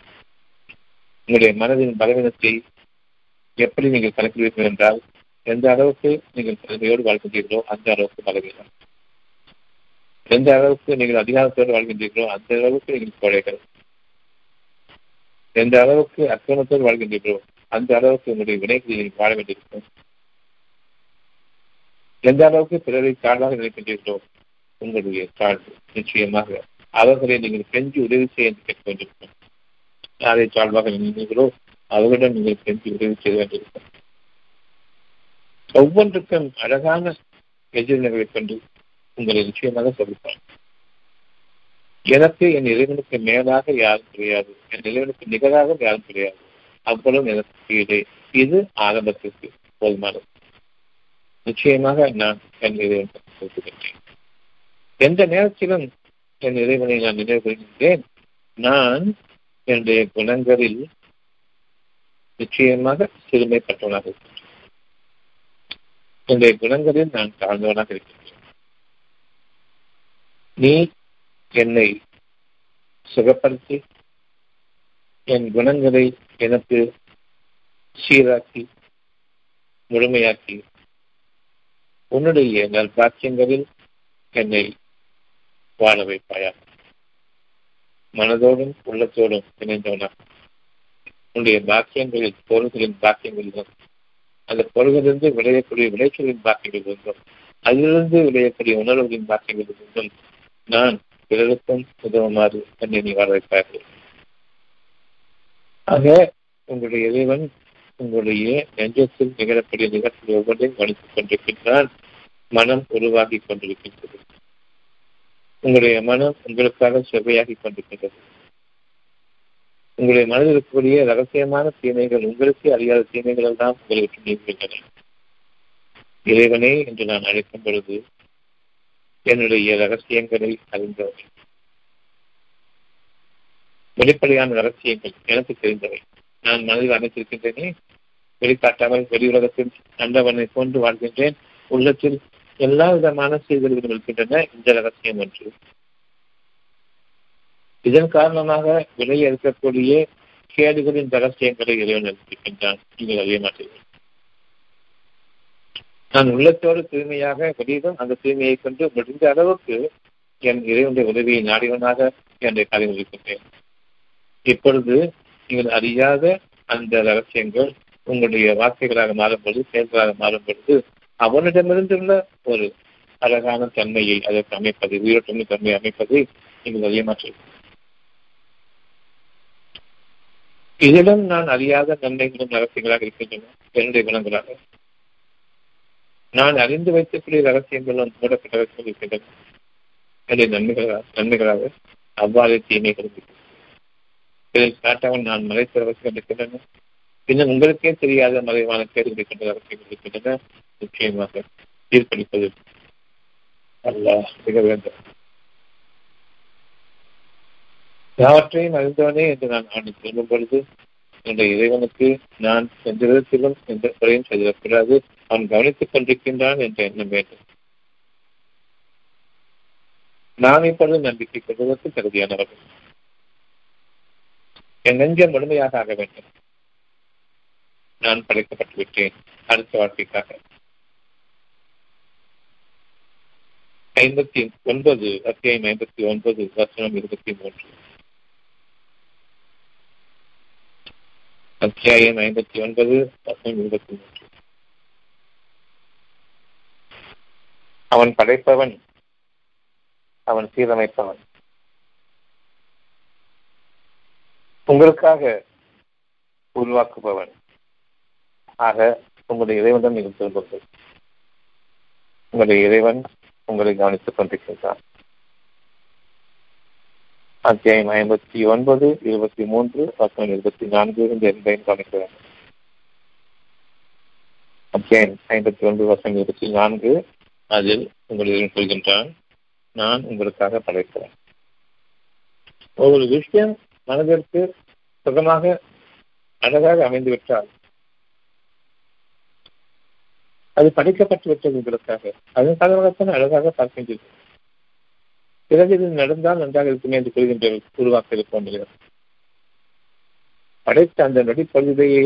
உங்களுடைய மனதின் பலவீனத்தை எப்படி நீங்கள் கணக்கிடுவீர்கள் என்றால், எந்த அளவுக்கு நீங்கள் திறமையோடு வாழ்கின்றீர்களோ அந்த அளவுக்கு பலவீனம். எந்த அளவுக்கு நீங்கள் அதிகாரத்தோடு வாழ்கின்றீர்களோ அந்த அளவுக்கு நீங்கள் கோழைகள். எந்த அளவுக்கு அக்கிரமத்தோடு வாழ்கின்றீர்களோ அந்த அளவுக்கு உங்களுடைய வினைக்கு நீங்கள் வாழ வேண்டியிருக்கும். எந்த அளவுக்கு பிறரை தாழ்வாக நினைக்கின்றீர்களோ உங்களுடைய தாழ்வு நிச்சயமாக அவர்களை நீங்கள் கெஞ்சி உதவி செய்ய கேட்க வேண்டியிருக்கும். யாரை தாழ்வாக நினைக்கிறீர்களோ அவர்களிடம் நீங்கள் கெஞ்சி உதவி செய்ய வேண்டியிருக்கும். ஒவ்வொன்றுக்கும் அழகான எதிர்நிலைகளைக் கொண்டு உங்களை நிச்சயமாக சொல்லிப்பான். எனக்கு என் இறைவனுக்கு மேலாக யாரும் கிடையாது, என் இறைவனுக்கு நிகராக யாரும் கிடையாது, அவ்வளவு எனக்கு கீழே. இது ஆரம்பத்திற்கு போதுமானது. நிச்சயமாக நான் என் இறைவனுக்கு சொல்கிறேன். எந்த நேரத்திலும் என் இறைவனை நான் நினைவு கொள்கின்றேன். நான் என்னுடைய குணங்களில் நிச்சயமாக சிறுமைப்பட்டவனாக இருக்கின்றேன். என்னுடைய குணங்களில் நான் தாழ்ந்தவனாக இருக்கின்றேன். நீ என்னை சுகப்படுத்தி என் குணங்களை எனக்கு சீராக்கி முழுமையாக்கி உன்னுடைய நல்பாக்கியங்களில் என்னை வாழ வைப்பாயா. மனதோடும் உள்ளத்தோடும் இணைந்தவனாக உன்னுடைய பாக்கியங்களில் பொருள்களின் பாக்கியங்களிலும் அந்த பொருளிலிருந்து விளையக்கூடிய விளைச்சலின் பாக்கியங்களிலிருந்தும் அதிலிருந்து விளையக்கூடிய உணர்வுகளின் பாக்கியங்களிலிருந்தும் நான் பிறருக்கும் உதவுமாறு என்னை நீ வர வைப்பார்கள். ஆக உங்களுடைய இறைவன் உங்களுடைய நெஞ்சத்தில் நிகழக்கூடிய நிகழ்ச்சி ஒவ்வொன்றையும் கவனித்துக் கொண்டிருக்கின்றான். மனம் உருவாகி கொண்டிருக்கின்றது. உங்களுடைய மனம் உங்களுக்காக செவ்வையாகி கொண்டிருக்கின்றது. உங்களுடைய மனதில் இருக்கக்கூடிய ரகசியமான தீமைகள், உங்களுக்கு அறியாத தீமைகள் எல்லாம் உங்களுக்கு நீங்குகின்றன. இறைவனே என்று நான் அழைக்கும் பொழுது என்னுடைய ரகசியங்களை அறிந்தவை, வெளிப்படையான ரகசியங்கள் எனக்கு தெரிந்தவை, நான் மனதில் அமைத்திருக்கின்றேனே. வெளிக்காட்டாமல் வெளி உலகத்தில் அண்டவனை போன்று வாழ்கின்றேன். உள்ளத்தில் எல்லா விதமான சீர்கழிவுகள் இருக்கின்றன. இந்த ரகசியம் ஒன்று. இதன் காரணமாக விலையை இருக்கக்கூடிய கேடுகளின் ரகசியங்களை இறைவன் இருக்கின்றான். நீங்கள் அறிய மாட்டீர்கள். நான் உள்ளத்தோடு தூய்மையாக வெளியிடும் அந்த தூய்மையை கொண்டு முடிந்த அளவுக்கு என் இறைவனுடைய உதவியை நாடியவனாக என்னுடைய காரியம் இருக்கின்றேன். இப்பொழுது நீங்கள் அறியாத அந்த ரகசியங்கள் உங்களுடைய வார்த்தைகளாக மாறும்பொழுது, செயல்களாக மாறும்பொழுது அவனிடமிருந்துள்ள ஒரு அழகான தன்மையை, அதற்கு அமைப்பதை, உயிரோட்டமை தன்மையை அமைப்பதை நீங்கள் அறிய மாட்டீர்கள். இதிலும் நான் அறியாத நன்மைகளும் ரகசியங்களாக இருக்கின்றன. என்னுடைய குணங்களாக நான் அறிந்து வைக்கக்கூடிய ரகசியங்களும் மூடப்பட்ட ரகசியங்கள் இருக்கின்றன. என்னுடைய நன்மைகளாக அவ்வாறு தீமைகள் இருக்கின்றன. இதில் காட்டவன் நான் மறைத்த ரகசியங்கள் இருக்கின்றன. இன்னும் உங்களுக்கே தெரியாத மறைவான கேள்வி இருக்கின்ற ரகசியங்கள் இருக்கின்றன. நிச்சயமாக தீர்ப்பளிப்பது அல்லாஹ் மிக வேண்டும். எல்லாவற்றையும் அறிந்தவனே என்று நான் அவனை திரும்பும் பொழுது என்னுடைய இறைவனுக்கு நான் எந்த விதத்திலும் எந்த குறையும் செய்திடக்கூடாது, அவன் கவனித்துக் கொண்டிருக்கின்றான் என்ற எண்ணம் வேண்டும். நாம் இப்பொழுது நம்பிக்கை கொள்வதற்கு தகுதியானவர்கள். என் நெஞ்சம் முழுமையாக ஆக வேண்டும். நான் படைக்கப்பட்டு விட்டேன் அடுத்த வாழ்க்கைக்காக. 59 அத்தியாயம் 59 வசனம் 23. அத்தியாயம் 59 வசனம் 23. அவன் படைப்பவன், அவன் சீரமைப்பவன். உங்களுக்காக உருவாக்குபவன். ஆக உங்களுடைய இறைவனிடம் நீங்கள் திரும்புங்கள். உங்களுடைய இறைவன் உங்களை கவனித்துக் கொண்டிருக்கின்றான். அத்தியாயம் 59 23 வசனம் 24 இந்த இரண்டையும் கவனிக்க வேண்டும். அத்தியாயம் 59 வசனம் 24 அதில் உங்களுடைய சொல்கின்றான், நான் உங்களுக்காக படைக்கிறேன். ஒவ்வொரு விஷயம் மனதிற்கு சுகமாக அழகாக அமைந்துவிட்டால் அது படைக்கப்பட்டு விட்டது உங்களுக்காக. அதன் காரணமாகத்தான் அழகாக பார்க்கின்றது. பிறகு இது நடந்தால் நன்றாக இருக்குமே என்று கூறுகின்றவர்கள் உருவாக்க இருப்போம். படைத்த அந்த நொடிப்பொழுதையே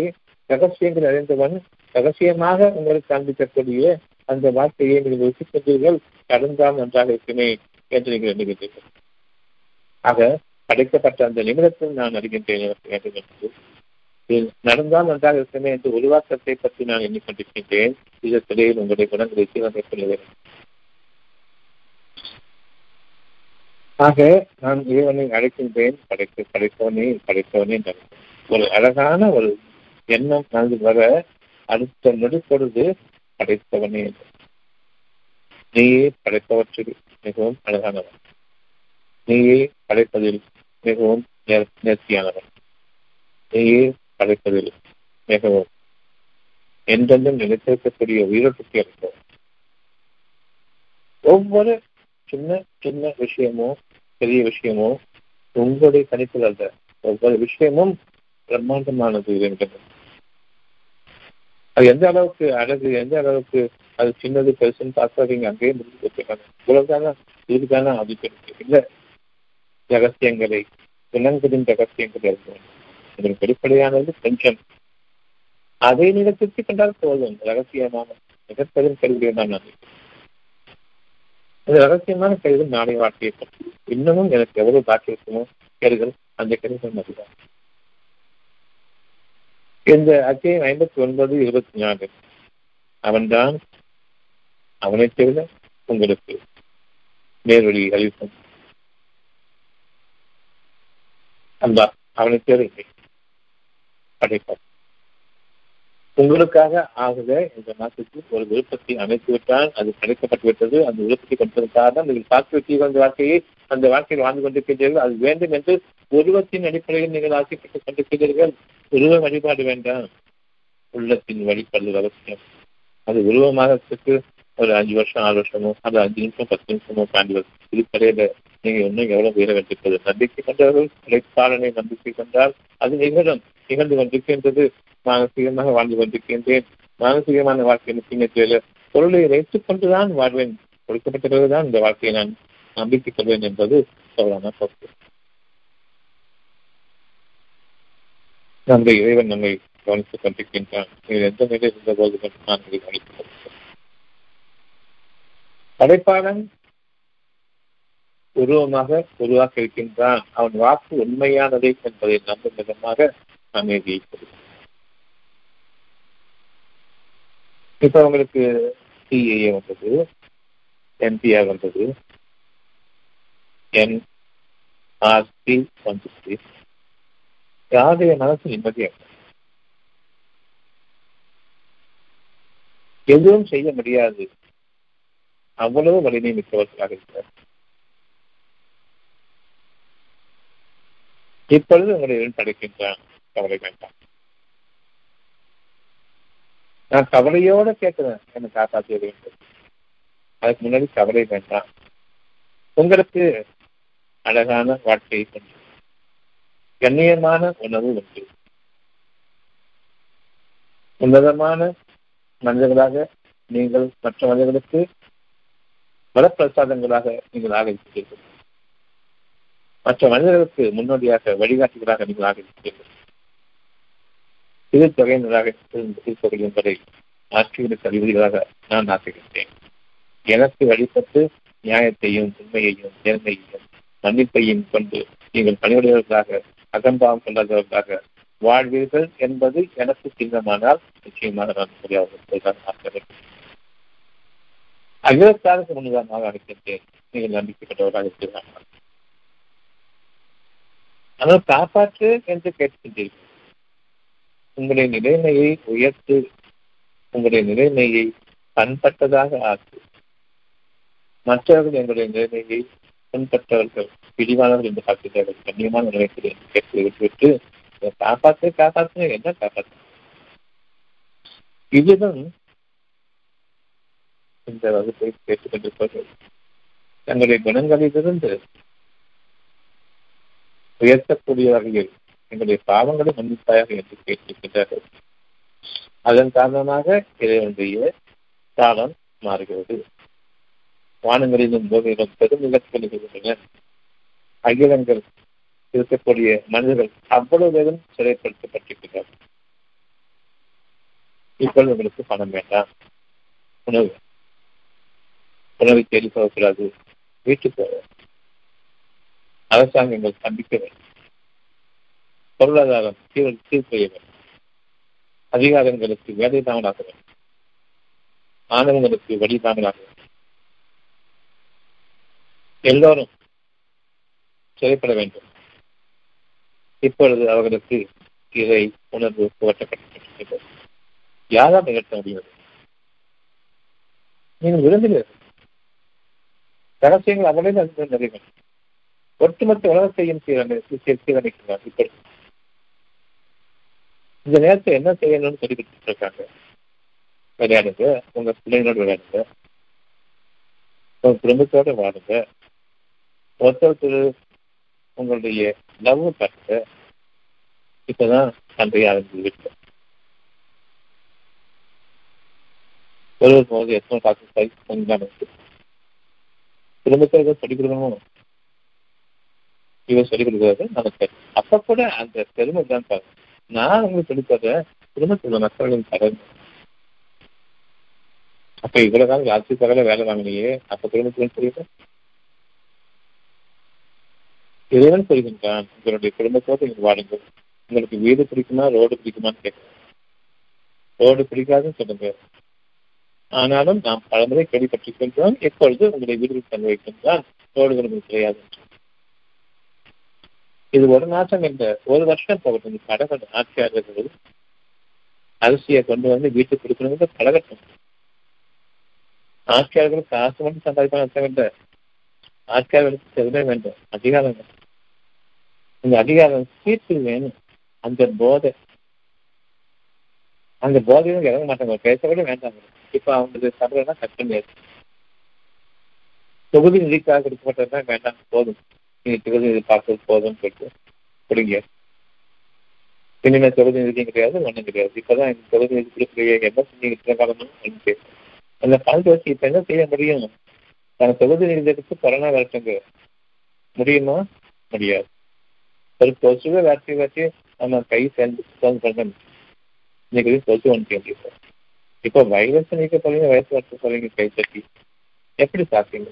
ரகசியங்கள் அறிந்தவன் ரகசியமாக உங்களுக்கு காண்பிக்கக்கூடிய அந்த வார்த்தையை நீங்கள் ருசிக்கின்றீர்கள். நடந்தால் நன்றாக இருக்குமே என்று நீங்கள் எண்ணுகின்றீர்கள். ஆக படைக்கப்பட்ட அந்த நிமிடத்தில் நான் அறிகின்றேன் வேண்டும் என்று, நடந்தால் நன்றாக இருக்குமே என்று உருவாக்கத்தை பற்றி நான் எண்ணிக்கொண்டிருக்கின்றேன். இதற்கிடையில் உங்களுடைய குணங்களை சீரமைக்க. ஆக நான் இறைவனை அழைக்கின்றேன். படைத்தவனே ஒரு அழகான ஒரு எண்ணம் நடந்து வர அடுத்த நொடிப்பொழுது படைத்தவனே நீயே படைப்பவற்றில் மிகவும் அழகானவன், நீயே படைப்பதில் மிகவும் நேர்த்தியானவன், நீயே படைப்பதில் மிகவும் என்றென்றும் நிலைத்திருக்கக்கூடிய உயிரோட்டத்தை அளிப்பவன். ஒவ்வொரு சின்ன சின்ன விஷயமோ பெரிய விஷயமோ உங்களுடைய தனிப்பில் அல்ல. ஒவ்வொரு விஷயமும் பிரம்மாண்டமானது இருக்கின்றது. அது எந்த அளவுக்கு அழகு, எந்த அளவுக்கு அது சின்னது பெருசுன்னு பார்த்தாங்க. அங்கேயே முடிஞ்சு கொடுத்துருக்காங்க. இவ்வளவுதானா, இதுதானா? அதுக்கு இல்லை. ரகசியங்களை, குணங்களின் ரகசியங்கள் இருக்கும். அதன் வெளிப்படையானது கொஞ்சம். அதை நீங்கள் திருப்திக் கொண்டால் போதும். ரகசியமான மிகப்பெரும் கல்வியை தான் நான் அந்த ரகசியமான கைது நாளை வாழ்க்கையை பற்றி இன்னமும் எனக்கு எவ்வளவு பாக்கி இருக்குமோ கேடுகள் அந்த கேடுகள் அதுதான். இந்த அத்தியாயம் 59:24 அவன்தான் அவனை தவிர உங்களுக்கு நேர்வழி அறிவிப்போம். அன்பா அவனை தேவை படைப்பார் உங்களுக்காக ஆகுக இந்த மாற்றத்தில் ஒரு விருப்பத்தை அமைத்து விட்டால் அது கிடைக்கப்பட்டுவிட்டது. அந்த விருப்பத்தை கொடுப்பதற்காக நீங்கள் பார்த்து வைத்தீர்கள் அந்த வாழ்க்கையை, அந்த வாழ்க்கையில் வாழ்ந்து கொண்டிருக்கின்றீர்கள். அது வேண்டும் என்று உருவத்தின் அடிப்படையில் நீங்கள் ஆசைப்பட்டுக் கொண்டிருக்கிறீர்கள். உருவ வழிபாடு வேண்டாம், உள்ளத்தின் வழிபாடு அவசியம். அது உருவமாகத்துக்கு ஒரு 5 வருஷம் 6 வருஷமோ அது 5 நிமிஷம் 10 நிமிஷமோ தாண்டிவது இதுக்கடையில நீங்க இன்னும் எவ்வளவு உயர வேண்டியிருப்பது. நம்பிக்கை கொண்டவர்கள் இடைக்காலனை நம்பிக்கை கொண்டால் அது நிகழும், நிகழ்ந்து கொண்டிருக்கின்றது. மானசீகமாக வாழ்ந்து கொண்டிருக்கின்றேன், மானசீகமான வாழ்க்கையின் முக்கியத்துவ பொருளை வைத்துக் கொண்டுதான் வாழ்வேன், கொடுக்கப்பட்ட பிறகுதான் இந்த வாழ்க்கையை நான் நம்பிக்கை கொள்வேன் என்பது சொல்லலான போக்கு. நம்முடைய இறைவன் நம்மை கவனித்துக் கொண்டிருக்கின்றான். இதில் எந்த நிலையில் இருந்த போது மட்டும் நான் கவனித்துக் கொண்டிருக்கிறேன். படைப்பாளன் உருவமாக உருவாக்க இருக்கின்றான். அவன் வாக்கு உண்மையானதை என்பதை நம்பும் விதமாக அமைதியை கொடுக்கும். இப்ப அவங்களுக்கு சிஏஏ வந்தது, எம்பிஆ வந்தது, என்ஆர்சி வந்துச்சு. யாருடைய மனசு நிம்மதியாக எதுவும் செய்ய முடியாது, அவ்வளவு வலிமை மிக்கவர்களாக இருக்கிறார். இப்பொழுது உங்களை படைக்கின்றான். கவலை வேண்டாம், நான் கவலையோட கேட்கிறேன், என்னை காப்பாற்ற வேண்டும். அதுக்கு முன்னாடி கவலை வேண்டாம், உங்களுக்கு அழகான வாழ்க்கையை கொண்டு கண்ணியமான உணவு உண்டு, உன்னதமான மனிதர்களாக நீங்கள் மற்ற மனிதர்களுக்கு வரப்பிரசாதங்களாக நீங்கள் ஆகவிருக்கிறீர்கள், மற்ற மனிதர்களுக்கு முன்னோடியாக வழிகாட்டிகளாக நீங்கள் ஆகவிருக்கிறீர்கள். சிறுத்தொகையினராக தொகையின் வரை ஆட்சியுடைய கல்விகளாக நான் ஆசைகின்றேன். எனக்கு வழிபட்டு நியாயத்தையும் உண்மையையும் நேர்மையையும் மன்னிப்பையும் கொண்டு நீங்கள் பணியுடையவர்களாக அகம்பாவம் கொள்ளாதவர்களாக வாழ்வீர்கள் என்பது எனக்கு சின்னமானால் நிச்சயமாக நான் கூறியவர்கள் ஆசைகின்றேன். அகிலத்தாருக்கு முன்னுதாரணமாக அழைக்கின்றேன். நீங்கள் நம்பிக்கைப்பட்டவர்களாக இருக்கிறார்கள். ஆனால் காப்பாற்று என்று கேட்கின்றீர்கள். உங்களுடைய நிலைமையை உயர்த்து, உங்களுடைய நிலைமையை பண்பட்டதாக ஆக்கு. மற்றவர்கள் எங்களுடைய நிலைமையை பண்பட்டவர்கள் பிடிவானவர்கள் என்று காட்டுகிறார்கள். கண்ணியமான நிலைமைகளை கேட்டு விட்டுவிட்டு காப்பாற்று காப்பாற்று என்ன காப்பாற்று. இதுதான் இந்த வகுப்பை கேட்டுக் கொண்டிருப்பவர்கள் தங்களுடைய குணங்களிலிருந்து உயர்த்தக்கூடிய வகையில் எங்களுடைய பாவங்களை மன்னிப்பாயாக என்று கேட்டிருக்கின்றார்கள். அதன் காரணமாக இறைவனுடைய காலம் மாறுகிறது. வானங்களிலும் பூமியிலும் பெரும் நிகழ்ச்சிகள் நிகழ்கின்றன. அகிலங்கள் இருக்கக்கூடிய மனிதர்கள் அவ்வளவு வேகம் சிறைப்படுத்தப்பட்டிருக்கிறார்கள். இப்பொழுது உங்களுக்கு பணம் வேண்டாம், உணவு உணவை தேடி போகக்கூடாது, வீட்டுக்கு போக அரசாங்கங்கள் சந்திக்க வேண்டும், பொருளாதாரம் சீர்குலைய வேண்டும், அதிகாரங்களுக்கு வேலை தாங்களாக வேண்டும், ஆணவங்களுக்கு வழி தாங்களாக வேண்டும், எல்லோரும் செயல்பட வேண்டும். இப்பொழுது அவர்களுக்கு இதை உணர்வு புகட்டப்பட்டிருக்கிறது. யாரால் நிகழ்த்த முடியாது? நீங்கள் விரும்புகிறீர்கள். ரகசியங்கள் அவளே நிறைவேறும். ஒட்டுமொத்த உலகத்தையும் சீரமைக்கிறார். இப்படி இந்த நேரத்தை என்ன செய்யணும்னு சொல்லி கொடுத்துட்டு இருக்காங்க. விளையாடுங்க, உங்க பிள்ளைகளோடு விளையாடுங்க, உங்க குடும்பத்தோடு வாடுங்க, ஒருத்தருக்கு உங்களுடைய லவ் பார்க்க. இப்பதான் சண்டையை ஆரம்பிச்சு ஒருவர் போது எத்தனை பார்த்து குடும்பத்தோடு சொல்லி கொடுக்கணும். இவர் சொல்லிக் கொடுக்குறது நமக்கு அப்ப கூட அந்த பெருமை தான் பாருங்க. நான் உங்களுக்கு சொல்லித்தர குடும்பத்தில் மக்களின் தகவல் அப்ப இவ்வளவு காலம் யாருக்கு தகவல வேலை வாங்கினியே, அப்ப குடும்பத்திலும் சொல்லிட்டேன். இறைவன் சொல்கின்றான், உங்களுடைய குடும்பத்தோடு நீங்கள் வாடுங்கள். உங்களுக்கு வீடு பிடிக்குமா ரோடு பிடிக்குமான்னு கேட்க, ரோடு பிடிக்காதுன்னு சொல்லுங்க. ஆனாலும் நாம் பலமுறை கேள்விப்பட்டிருக்கின்றோம், எப்பொழுது உங்களுடைய வீடுகள் தங்க வைக்கின்றால் ரோடுகள் உங்களுக்கு கிடையாது. இது ஒரு நாட்டம் என்ற ஒரு வருஷம் போகட்டும், கடகட்டும். ஆட்சியாளர்கள் அரிசியை கொண்டு வந்து வீட்டுக்கு கொடுக்கணுங்கிற பழகட்டும். ஆட்சியாளர்கள் காசு மட்டும் சம்பாதிக்க, ஆட்சியாளர்களுக்கு செல்வே வேண்டும், அதிகாரம் வேண்டும். இந்த அதிகாரம் சீர்த்து வேணும். அந்த போதையும் இறங்க மாட்டாங்க, பேசக்கூட வேண்டாங்க. இப்ப அவங்களுக்கு சம்பளம்னா கஷ்டமே. தொகுதி நிதிக்காக கொடுக்கப்பட்டதுதான் வேண்டாம், போதும். தொகுதி நிதி பார்க்கறது போதும் சொல்லிட்டு கொடுங்க. இனிமேல் தொகுதி நிதியும் கிடையாது, ஒன்றும் கிடையாது. இப்பதான் இந்த தொகுதி நிதி கொடுக்குறீங்க, என்ன செஞ்சீங்க காலமும் ஒன்று. அந்த பணத்தை வச்சு இப்ப என்ன செய்ய முடியும்? நாங்கள் தொகுதி நிதிக்கு கொரோனா வரட்டுங்க முடியுமா? முடியாது. ஒரு கொசுவை வச்சு நம்ம கை சேர்ந்து இன்னைக்கு கொசு ஒன்று முடியாது. இப்ப வைரஸ் நீக்க போறீங்க, வைரஸ் வளர்க்க போறீங்க, கை தட்டி எப்படி சாப்பிட்டீங்க?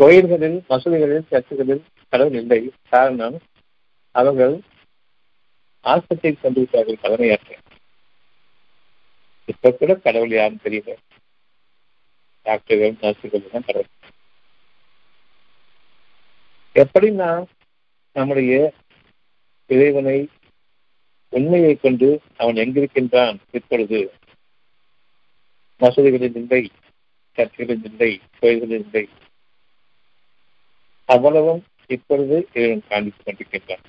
கோயில்களில், மசூதிகளில், சர்ச்சைகளில் கடவுள் இல்லை. காரணம், அவர்கள் ஆஸ்பத்திரியை கொண்டிருக்கிறார்கள் கடமையாற்ற. இப்ப கூட கடவுள் யாரும் தெரியல, டாக்டர்கள் நர்ஸுகள் தான் கடவுள். எப்படின்னா நம்முடைய இறைவனை, உண்மையை கொண்டு அவன் எங்கிருக்கின்றான் இப்பொழுது, மசூதிகளின் இல்லை, சர்ச்சைகளின் இல்லை, கோயில்களின் இல்லை, அவ்வளவும் இப்பொழுது இறைவன் காண்பித்துக் கொண்டிருக்கின்றான்.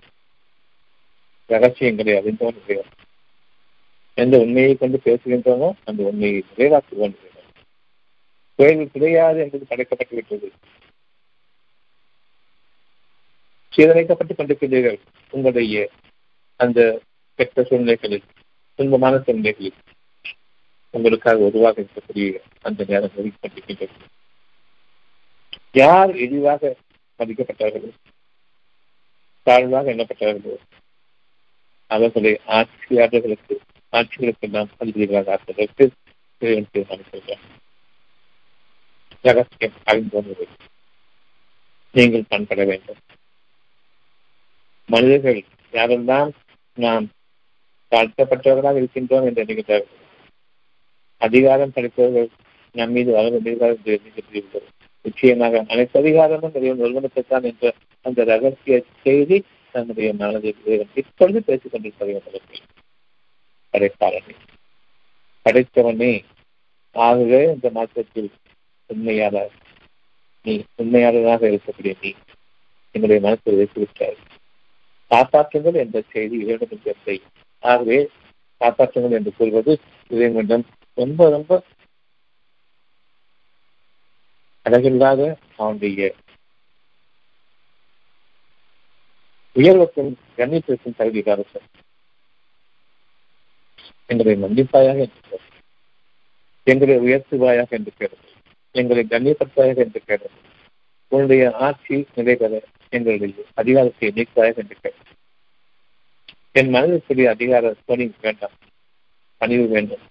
ரகசியங்களை அறிந்தவன் இறைவன். எந்த உண்மையை கொண்டு பேசுகின்றனோ அந்த உண்மையை நிறைவாக்கி கொண்டிருக்கிறான். கோயில்கள் கிடையாது என்பது படைக்கப்பட்டுவிட்டது. சீரமைக்கப்பட்டுக் கொண்டிருக்கின்றீர்கள். உங்களுடைய அந்த கெட்ட சூழ்நிலைகளில், துன்பமான சூழ்நிலைகளில் உங்களுக்காக உருவாக இருக்கக்கூடிய அந்த நேரம் ஒதுக்கப்பட்டிருக்கின்றது. யார் இழிவாக மதிக்கப்பட்டார்களோ, தாழ்வாக எண்ணப்பட்டார்களோ அவர்களை ஆட்சிகளுக்கு நாம் அதிபதிகளாக ஆக்குவதற்கு இறைவன் தீர்மானிக்கின்றான். ரகசியம் அறிந்து நீங்கள் பண்பட வேண்டும். மனிதர்கள் யாரெல்லாம் நாம் தாழ்த்தப்பட்டவர்களாக இருக்கின்றோம் என்று எண்ணுகின்றார்கள், அதிகாரம் படைத்தவர்கள் நம் மீது வளர எண்ணுகின்றீர்கள். நிச்சயமாக அனைத்து அதிகாரமும் இறைவன் ஒருவனுக்குத்தான் என்ற அந்த ரகசிய செய்தி நம்முடைய மனதில் இப்பொழுது பேசிக் கொண்டிருப்பவர்களுக்கு படைப்பாளனே, படைத்தவனே. ஆகவே இந்த மாற்றத்தில் உண்மையாளர் நீ, உண்மையாளராக இருக்கக்கூடிய நீ என்னுடைய மனத்தில் வைத்துவிட்டாய். காப்பாற்றுங்கள் என்ற செய்தி இறைவனிடம் இல்லை. ஆகவே காப்பாற்றுங்கள் என்று கூறுவது இறைவனிடம் ரொம்ப ரொம்ப அழகில்லாத அவனுடைய உயர்வுக்கும் கண்ணியத்திற்கும் தகுதி காரணம். எங்களை மன்னிப்பாயாக என்று கேட்க, எங்களை உயர்த்துவாயாக என்று கேட்க, எங்களை கண்ணியப்படுத்தாயாக என்று கேட்க, உன்னுடைய ஆட்சி நிலைகளை எங்களுடைய அதிகாரத்தை நீக்குவாயாக என்று கேட்க. என் மனதிற்குரிய அதிகார துணி வேண்டாம், பணிவு வேண்டும்.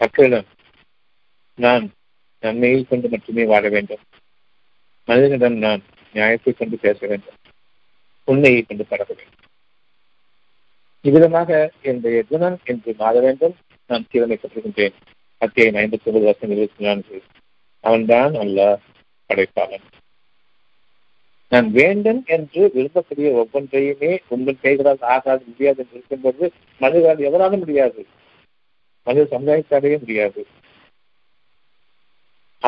மக்களிடம் நான் நன்மையை கொண்டு மட்டுமே வாழ வேண்டும். மனிதனிடம் நான் நியாயத்தை கொண்டு பேச வேண்டும், உண்மையை கொண்டு பழக வேண்டும். இவ்விதமாக என்னுடைய குணம் என்று மாற வேண்டும். நான் சீரமைக்கப்பட்டிருக்கின்றேன். அத்தியாயம் 59 வருஷம் 24. அவன்தான் அல்லாஹ் படைப்பாளன். நான் வேண்டும் என்று விரும்பக்கூடிய ஒவ்வொன்றையுமே உங்கள் கைகளால் ஆகாது, முடியாது என்று இருக்கும்போது மனிதனால் எவராலும் முடியாது, மனித சமுதாயத்தாலேயே முடியாது.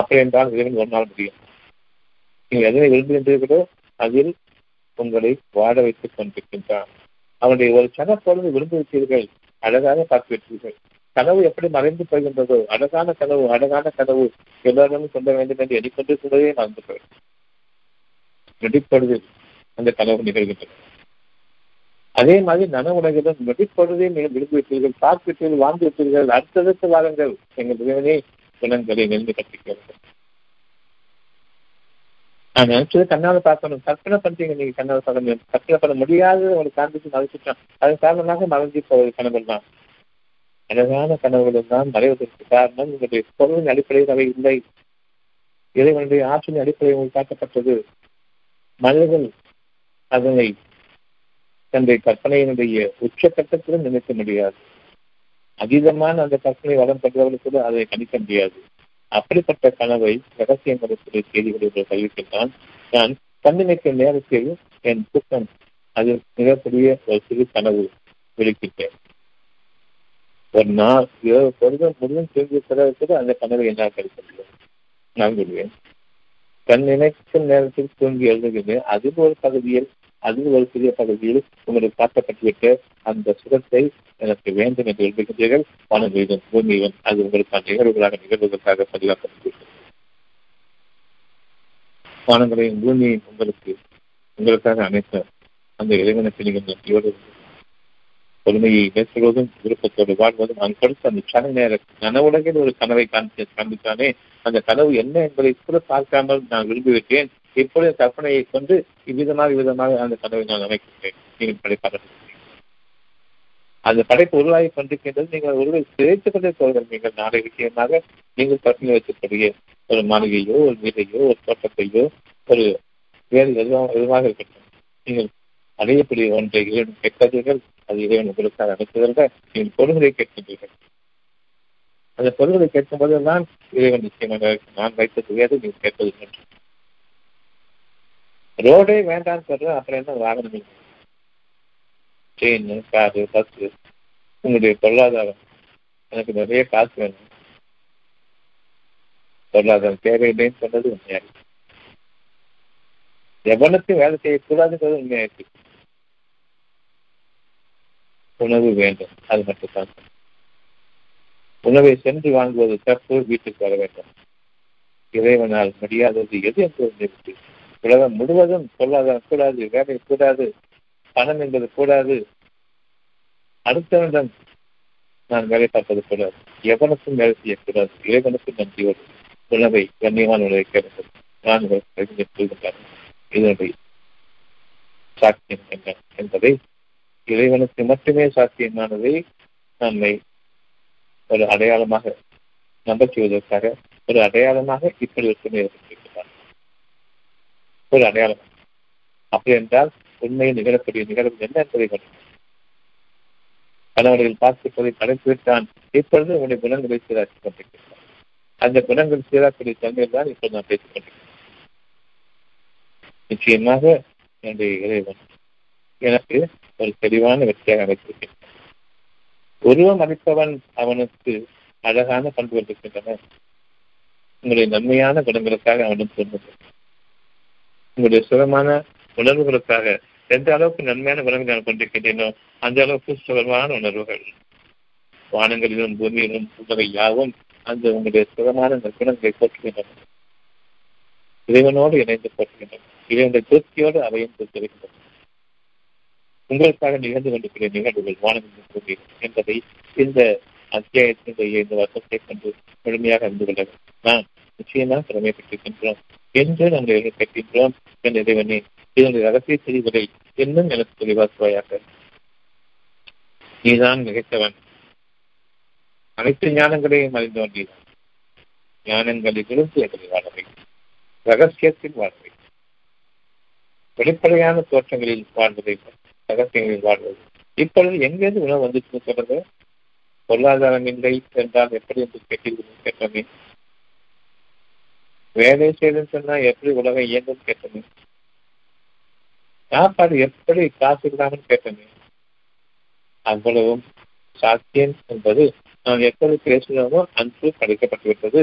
அப்படி என்றால் இறைவன் ஒரு நாள் முடியும். நீங்கள் எதனை விரும்புகின்றீர்களோ அதில் உங்களை வாட வைத்துக் கொண்டிருக்கின்றான். அவனுடைய ஒரு கனப்பொழுது விரும்பி வைத்தீர்கள், அழகாக பார்த்து வைத்தீர்கள். கனவு எப்படி மறைந்து போகின்றதோ, அழகான கனவு, அழகான கனவு எல்லாரும் சொல்ல வேண்டும் என்று எண்ணிக்கொண்டிருக்கிறதே மறந்து போயிடும். வெடிப்பொழுதில் அந்த கனவு நிகழ்கின்றன. அதே மாதிரி நன உலகிலும் வெடிப்பொழுதே நீங்கள் விரும்பி வைத்தீர்கள், பார்த்து வைத்தீர்கள், வாழ்ந்து வைத்தீர்கள். அடுத்தடுத்த வாரங்கள் எங்கள் இறைவனே குணங்களை நெருந்து கற்பிக்கிறது. நான் நினைச்சது கண்ணால பார்க்கணும், கற்பனை பண்றீங்க. நீங்க கண்ணால பார்க்கணும், கற்பனை பண்ண முடியாது. உங்களுக்கு காண்பிச்சு மறைச்சிட்டான். அதன் காரணமாக மறைஞ்சி போவது கனவுகள் தான், அழகான கனவுகள் தான் மறைவதற்கு காரணம். உங்களுடைய பொருளின் அடிப்படையில் அவை இல்லை. இறைவனுடைய ஆற்றலின் அடிப்படையில் காட்டப்பட்டது. மனிதர்கள் அதனை தன்னுடைய கற்பனையினுடைய உச்சக்கட்டத்திலும் நினைக்க முடியாது. அதீதமான அந்த கற்பனை வளம் பெற்றவர்கள் கூட அதை கணிக்க முடியாது. அப்படிப்பட்ட கனவை ரகசியங்களுடைய செய்திகளை தெரிவிக்கின்றான். நான் கண்ணிணைக்கும் நேரத்தில் என் தூக்கம் அது மிகப்பெரிய ஒரு சிறு கனவு விழிக்கிட்டேன். ஒரு நாள் முழுவதும் திரும்பி செலவு கூட அந்த கனவை என்னால் கழிக்க முடியும். நான் சொல்வேன், கண் நினைக்கும் நேரத்தில் தூங்கி எழுதுகிறேன். அது ஒரு சிறிய பகுதியில் உங்களுக்கு காட்டப்பட்டுவிட்ட அந்த சுகத்தை எனக்கு வேண்டும் என்று எழுதுகின்றீர்கள். பணம் வேண்டும், பூமியும் அது உங்களுக்கான நிகழ்வுகளாக பதிவாக்கப்பட்டிருக்கிறது. வானங்களையும் பூமியையும் உங்களுக்காக அமைத்த அந்த இளைஞனுக்கு நீங்கள் நன்றியோடு பொறுமையை மேற்கொள்வதும் விருப்பத்தோடு வாழ்வதும் நான் கொடுத்த அந்த சன நேர கனவுலகில் ஒரு கனவை காண்பித்தானே, அந்த கனவு என்ன என்பதை கூட பார்க்காமல் நான் விரும்பிவிட்டேன். இப்பொழுது கற்பனையை கொண்டு விதமாக அந்த கனவை நான் அமைக்கின்றேன். நீங்கள் படைப்பாளர், அந்த படைப்பு உருவாகி கொண்டிருக்கின்றது. நீங்கள் உருளை சிதைத்துக் கொண்டே போவீர்கள். நீங்கள் நாளை விஷயமாக நீங்கள் கற்பனை வைத்துக்கூடிய ஒரு மாளிகையோ, ஒரு வீடையோ, ஒரு தோட்டத்தையோ, ஒரு வேறு எதுவாக இருக்கட்டும், நீங்கள் அடையக்கூடிய ஒன்றை இறைவன் கேட்காதீர்கள். அது இறைவன் உங்களுக்காக அமைத்ததற்காக நீங்கள் பொருள்களை கேட்கின்றீர்கள். அந்த பொருள்களை கேட்கும் போது தான் இறைவன் நிச்சயமாக நான் வைத்தது வேறு, நீங்கள் கேட்பது வேண்டும். ரோடே வேண்டாம்னு சொல்றேன், அப்புறம் என்ன வாகனம், ட்ரெயின், காரு, பஸ்ஸு, உங்களுடைய பொருளாதாரம். எனக்கு நிறைய காசு வேணும், பொருளாதாரம் தேவையில்லைன்னு சொன்னது உண்மையாக. எவனுக்கும் வேலை செய்யக்கூடாதுங்கிறது உண்மையாயிருக்கு. உணவு வேண்டும், அது மட்டும்தான். உணவை சென்று வாங்குவது தப்பு, வீட்டுக்கு வர வேண்டும். இறைவனால் முடியாதது எது என்று உலகம் முழுவதும் பொருளாதாரம் கூடாது, வேலை கூடாது, பணம் என்பது கூடாது, அடுத்தவனிடம் நான் வேலை பார்ப்பது கூடாது, எவனுக்கும் வேலை செய்யக்கூடாது. இறைவனுக்கும் நன்றியோடு உணவை, கண்ணியமான உணவை கேட்பது நான் சொல்கின்றார்கள். இதனுடைய சாத்தியம் என்ன என்பதை, இறைவனுக்கு மட்டுமே சாத்தியமானதை நம்மை ஒரு அடையாளமாக நம்ப செய்வதற்காக ஒரு அடையாளமாக இப்படி ஒற்றுமையாக ஒரு அடையாளம். அப்படி என்றால் உண்மையில் நிகழக்கூடிய நிகழ்வு என்ன என்பதை கொண்டு பலவர்கள் பார்த்துப்பதை கடைபிடித்தான். இப்பொழுது உங்களுடைய குணங்களை சீராக்கிக் கொண்டிருக்கிறார். அந்த குணங்கள் சீராக்கூடிய தன்மையில் தான் இப்போது நான் பேசிக் கொண்டிருக்கிறேன். நிச்சயமாக என்னுடைய இறைவன் எனக்கு ஒரு தெளிவான வெற்றியாக அமைத்திருக்கிறேன். உருவம் அளிப்பவன் அவனுக்கு அழகான பண்புகள் இருக்கின்றன. உங்களுடைய நன்மையான குணங்களுக்காக அவனும் தோன்றும். உங்களுடைய சுகமான உணர்வுகளுக்காக எந்த அளவுக்கு நன்மையான குணங்கள் நான் கொண்டிருக்கின்றேனோ அந்த அளவுக்கு சுகமான உணர்வுகள் வானங்களிலும் பூமியிலும் உங்களை யாவும் அந்த உங்களுடைய சுகமான குணங்களை போற்றுகின்றன. இறைவனோடு இணைந்து போற்றுகின்றன. இறைவனுடைய திருப்தியோடு அவையும் திருத்திருக்கின்றன. உங்களுக்காக நிகழ்ந்து கொண்டிருக்கிற நிகழ்வுகள் வானங்கள் என்பதை இந்த அத்தியாயத்தினுடைய இந்த வருஷத்தை கொண்டு முழுமையாக அறிந்து கொள்ள நான் நிச்சயமாக திறமைப்பட்டிருக்கின்றோம் என்று நாங்கள் இறைவனை கேட்கின்றோம். என் இறைவனே, இதனுடைய ரகசிய செய்திகளை இன்னும் எனக்கு தெளிவாக்குவாயாக. நீதான் மிகைத்தவன், அனைத்து ஞானங்களையும் அறிந்தவன். நீதான் ஞானங்களை விரும்பி எங்களை வாழவை, ரகசியத்தில் வாழ்வை, வெளிப்படையான தோற்றங்களில் வாழ்வதை, ரகசியங்களில் வாழ்வது. இப்பொழுது எங்கேருந்து உணவு வந்துச்சுன்னு சொல்றது? பொருளாதாரம் இல்லை என்றால் எப்படி என்று கேட்டீர்கள் கேட்டோமே. வேலை செய்துன்னு சொன்னால் எப்படி உலகம் இயங்கும் கேட்டோமே. சாப்பாடு எப்படி காசு இல்லாமல் கேட்டோமே. அவ்வளவும் சாத்தியம் என்பது நாம் எப்படி பேசினோமோ அன்று படைக்கப்பட்டுவிட்டது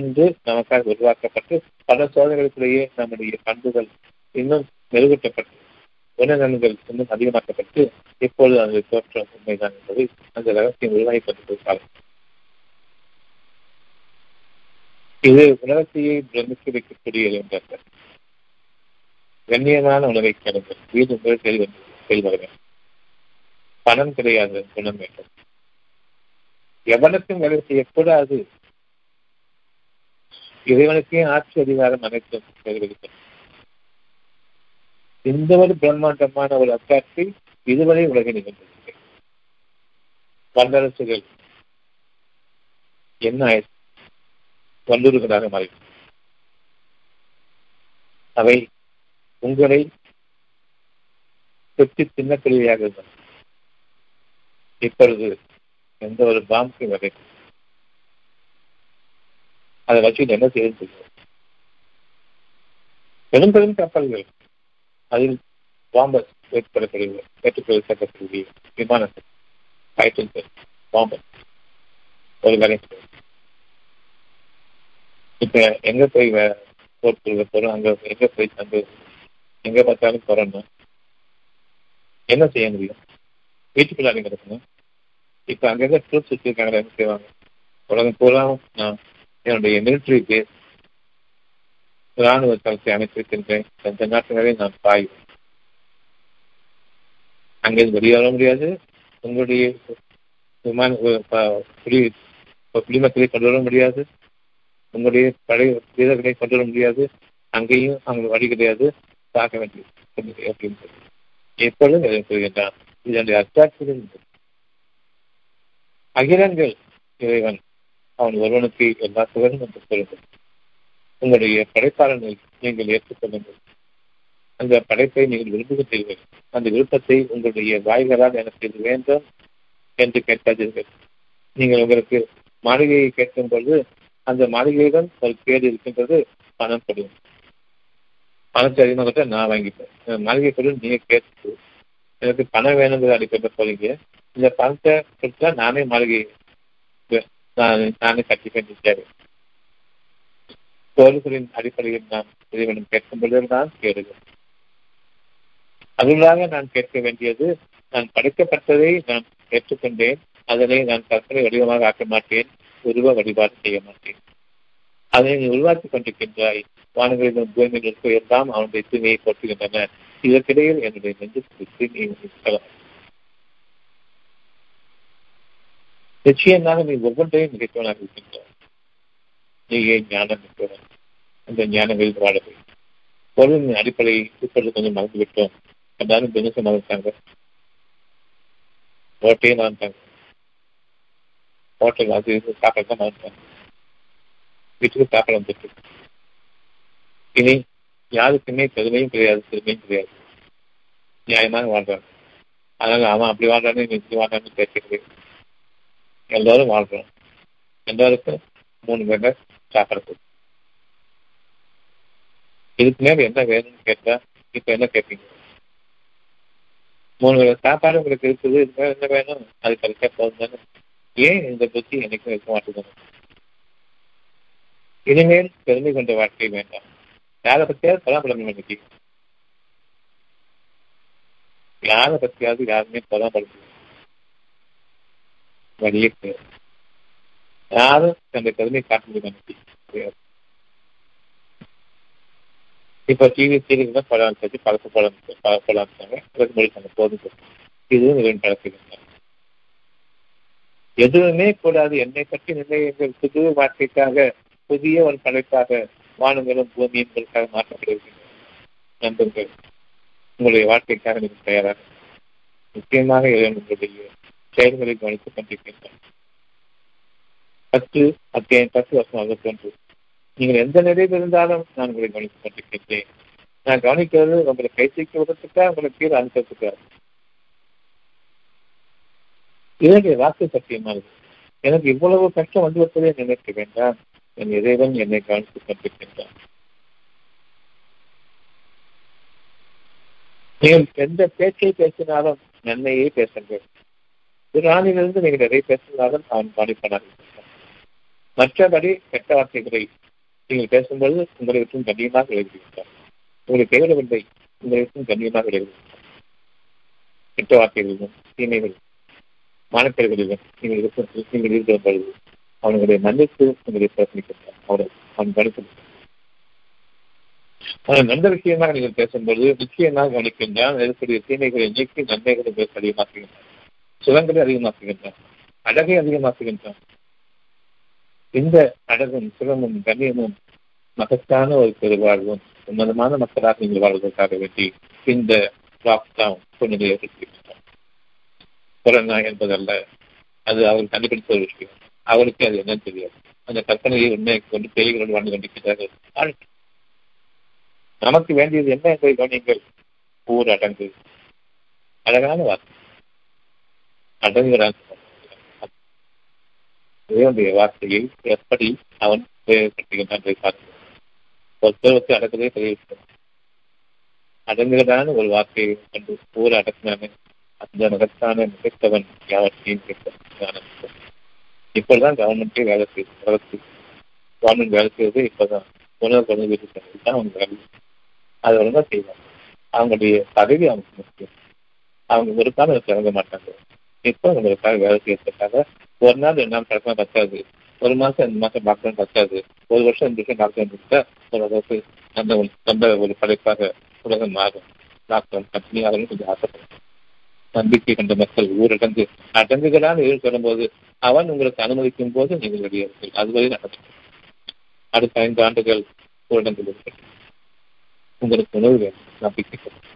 என்று நமக்காக உருவாக்கப்பட்டு பல சோதனைகளுக்குள்ளேயே நம்முடைய பண்புகள் இன்னும் மெருகூட்டப்பட்டு உணர்நலன்கள் இன்னும் அதிகமாக்கப்பட்டு இப்பொழுது அந்த தோற்றம் உண்மைதான் என்பதை அந்த ரகசியம் உருவாக்கப்பட்டிருக்காங்க. இது உலகத்தையே பிரமிக்க வைக்கக்கூடிய இளைஞர்கள். கண்ணியமான உணவை கடங்கள், வீடு உங்கள் செயல்பட வேண்டும். பணம் கிடையாது, குணம் வேண்டும். எவனுக்கும் வேலை செய்யக்கூடாது. இறைவனுக்கே ஆட்சி அதிகாரம் அனைத்தும் நிறைவேற்ற எந்த ஒரு பிரம்மாண்டமான ஒரு அத்தாட்சி இதுவரை உலகில் நிகழ்ந்தது. வல்லரசுகள் என்ன வல்லூர்களாக மாறிவிட்டது. அவை உங்களை சுற்றி சின்ன கருவியாக இப்பொழுது எந்த ஒரு பாம்புக்கும் வகை அதை வச்சு என்ன செய்ய பெரும் பெரும் கப்பல்கள் அதில் பாம்பர் ஏற்படக்கூடிய ஏற்றுக்கொள்ள சேர்க்கக்கூடிய விமானங்கள் காய்ச்சல் பாம்பர் ஒரு வேலை இப்ப எங்க போய் போட்டு போறோம் அங்க எங்க போய் அங்க எங்க பார்த்தாலும் போறோம்னா என்ன செய்ய முடியும்? வீட்டுக்குள்ள அங்கே இருக்கணும். இப்ப அங்கங்க ஃப்ரூட்ஸ் வச்சிருக்காங்களா என்ன செய்வாங்க? உலகம் பூரா நான் என்னுடைய மிலிட்ரி பேஸ் ராணுவ தளத்தை அமைத்திருக்கின்றேன். அந்த நாட்டினரை நான் பாய்வேன். அங்கிருந்து வெளியே வர முடியாது. உங்களுடைய விமான குடிமக்களை கொண்டு வர முடியாது. உங்களுடைய பழைய வீரர்களை கொண்டு வர முடியாது. அங்கேயும் அவங்க வழி கிடையாது. தாக்க வேண்டியது அப்படின்னு எப்பொழுதும் எதிர்கொள்கின்றான். இதனுடைய அச்சாட்சிகள் அகிலங்கள் இறைவன் அவன் ஒருவனுக்கு எல்லா சுகரும் என்று சொல்லுங்கள். உங்களுடைய படைப்பாளனை நீங்கள் ஏற்றுக்கொள்ளுங்கள். அந்த படைப்பை நீங்கள் விரும்புகிறீர்கள். அந்த விருப்பத்தை உங்களுடைய வாய்களால் எனக்கு இது வேண்டும் என்று கேட்காதீர்கள். நீங்கள் உங்களுக்கு மாளிகையை கேட்கும் பொழுது அந்த மாளிகையுடன் ஒரு கேடு இருக்கின்றது. பணம் கொடுங்க. பணத்தை அதிகமாக நான் வாங்கிப்பேன். மாளிகை பொருள் நீங்க கேட்டு எனக்கு பணம் வேணுங்கிறது அடிப்பட்ட போறீங்க. இந்த பணத்தை கொடுத்தா நானே மாளிகை நானே கட்டிப்பேன். கோரிகளின் அடிப்படையில் நான் இறைவனும் கேட்கும் பொழுது நான் கேடுகிறேன். அதுவாக நான் கேட்க வேண்டியது நான் படைக்கப்பட்டதை நான் ஏற்றுக்கொண்டேன். அதனை நான் கற்பனை வடிவமாக ஆக்க மாட்டேன். உருவ வழிபாடு செய்ய மாட்டேன். அதனை நீ உருவாக்கிக் கொண்டிருக்கின்றாய். வானங்களிலும் பூமிகளுக்கு எல்லாம் அவனுடைய தூய்மையை போட்டுகின்றன. இதற்கிடையில் என்னுடைய நெஞ்சு குறித்து நீ நிற்கலாம். நிச்சயமாக நீ ஒவ்வொன்றையும் நிகழ்த்தவனாக இருக்கின்றாய். நீயே ஞானம் நிற்கவன். அந்த ஞானங்களில் வாழவே பொருளின் அடிப்படையை இப்பொழுது கொஞ்சம் மறந்துவிட்டோம். எல்லாரும் தினசம் மறந்துட்டாங்க. ஓட்டையும் மறந்துட்டாங்க. ஹோட்டல் அது சாப்பாடு தான் மறந்துட்டாங்க. வீட்டுக்கு சாப்பாடு வந்துட்டு இனி யாருக்குமே பெருமையும் கிடையாது, பெருமையும் கிடையாது. நியாயமாக வாழ்றாங்க. அதனால அவன் அப்படி வாழ்றானு இப்படி வாழ்றான்னு பேசிட்டு எல்லாரும் வாழ்றோம். எல்லாருக்கும் 3 பேர் சாப்பிடறது. இதுக்கு மேல என்ன வேணும்னு கேட்டா இப்ப என்ன கேட்பீங்க? 3 பேர் சாப்பாடு உங்களுக்கு இருக்குது. இதுக்கு மேல என்ன வேணும்? அது கரெக்டா போதும் தானே. ஏன் இந்த புத்தி எனக்கும் இருக்க மாட்டேங்குது? இனிமேல் பெருமை கொண்ட வாழ்க்கை வேண்டாம். யாரை பத்தியாவது பலாப்பழம் இன்னைக்கு யாரை பத்தியாவது யாருமே பலாப்படுத்த வழியே கிடையாது. யாரும் தன்னுடைய பெருமை காட்ட முடியும் இன்னைக்கு. இப்போ டிவி சீரியல் தான் பழம் பற்றி பழக்க பழம் போதும். இதுவும் இவன் பழக்கிறாங்க. எதுவுமே கூடாது. என்னை பற்றி நிலையங்கள் புது வாழ்க்கைக்காக புதிய ஒரு படைப்பாக வானங்களும் பூமியின்களுக்காக மாற்றப்படுகின்றன. நண்பர்கள், உங்களுடைய வாழ்க்கைக்காக நீங்கள் தயாராக நிச்சயமாக உங்களுடைய செயல்களை கவனித்துக் கொண்டிருக்கின்றன. 10 வருஷம் 61 நீங்கள் எந்த நிலையில் இருந்தாலும் நான் உங்களை கவனித்துக் கொண்டிருக்கின்றேன். நான் கவனிக்கிறது உங்களை கைசிக்கு விடுறதுக்கா, உங்களை கீழே அனுப்புறதுக்கா? இதனுடைய வாக்கு சத்தியமானது. எனக்கு இவ்வளவு கஷ்டம் வந்துவிட்டதை நினைக்க வேண்டாம். என் இறைவன் என்னை கவனித்துக் கொண்டிருக்கின்றான். நீங்கள் எந்த பேச்சை பேசினாலும் நன்மையை பேசுங்கள். ராணியிலிருந்து நீங்கள் எதை பேசினாலும் அவன் கவனிப்பனாக. மற்றபடி கெட்ட வார்த்தைகளை நீங்கள் பேசும்பொழுது உங்களை விட்டும் கண்ணியமாக விளைவிக்கின்றார். உங்களை கைவிடவில்லை. உங்களை விட்டும் கண்ணியமாக விளைவிக்கின்றார். கெட்ட வார்த்தைகளிலும் தீமைகளும் மாணக்கர்களிடம் நீங்கள் இருக்கும் பொழுது அவனுடைய மன்னிப்பு உங்களை பிரச்சனைக்கின்றான். அவன் கவனித்து அவன் நல்ல விஷயமாக நீங்கள் பேசும்பொழுது நிச்சயமாக கவனிக்கின்றான். எதிர்க்கூடிய தீமைகளை நீக்கி நன்மைகளை அதிகமாக்குகின்றான். சுகங்களை அதிகமாக்குகின்றான். அழகை அதிகமாக்குகின்றான். இந்த அழகும் சுகமும் கண்ணியமும் மகத்தான ஒரு பெருவாழ்வும் உன்னதமான மக்களாக நீங்கள் வாழ்வதற்காக வேண்டி இந்த லாக்டவுன் சூழ்நிலை ஏற்படுத்தியிருக்கின்றான். கொரோனா என்பதல்ல, அது அவர்கள் கண்டுபிடித்த ஒரு விஷயம். அவருக்கு அது என்னன்னு தெரியாது. அந்த கற்பனையை உண்மையை கொண்டு பேய்களோடு வாழ்ந்து கொண்டிருக்கிறார்கள். நமக்கு வேண்டியது என்ன என்பதை கவனியுங்கள். ஊர் அடங்கு அழகான வார்த்தை அடங்குகிறான். தேவனுடைய வார்த்தையை எப்படி அவன் உபயோகப்படுத்துகின்றான் என்பதை பார்க்கிறான். ஒரு பருவத்தை அடக்குவதை தெரிவிக்கிறான். அடங்குகிறான ஒரு வார்த்தையை கண்டு ஊர் அடக்குனான அந்த மகத்தான மிகத்தவன் யாவற்றையும் கேட்க. இப்பொழுதுதான் கவர்மெண்டே வேலை செய்து வளர்த்து கவர்மெண்ட் வேலை செய்வது இப்போதான் உணவு குழந்தை வீட்டுக்கு தான் அவங்க வேலை அதை ஒழுங்காக செய்வாங்க. அவங்களுடைய பதவி அவங்களுக்கு முக்கியம். அவங்க ஒருக்கான இறங்க மாட்டாங்க. இப்போ அவங்களுக்காக வேலை செய்யறதுக்காக ஒரு நாள் ரெண்டு நாள் பழக்கம் பத்தாது, ஒரு மாசம் 2 மாசம் பார்க்கலாம் பத்தாது, ஒரு வருஷம் 2 வருஷம் லாக்டவுன் கொடுத்தா ஒரு அளவுக்கு அந்த சொந்த ஒரு படைப்பாக உலகம் மாறும். லாக்டவுன் கம்பெனியாகவும் கொஞ்சம் ஆசைப்படும். நம்பிக்கை கண்ட மக்கள் ஊரடங்கு அடங்குகளான ஏழு சொல்லும்போது அவன் உங்களுக்கு அனுமதிக்கும் போது நீங்கள் வெளியேறுங்கள். அதுவரை நடக்கும். அடுத்த 5 ஆண்டுகள் ஊரடங்கில் இருக்கிறது. உங்களுக்கு உணவு வேண்டும், நம்பிக்கை கொடுக்கும்.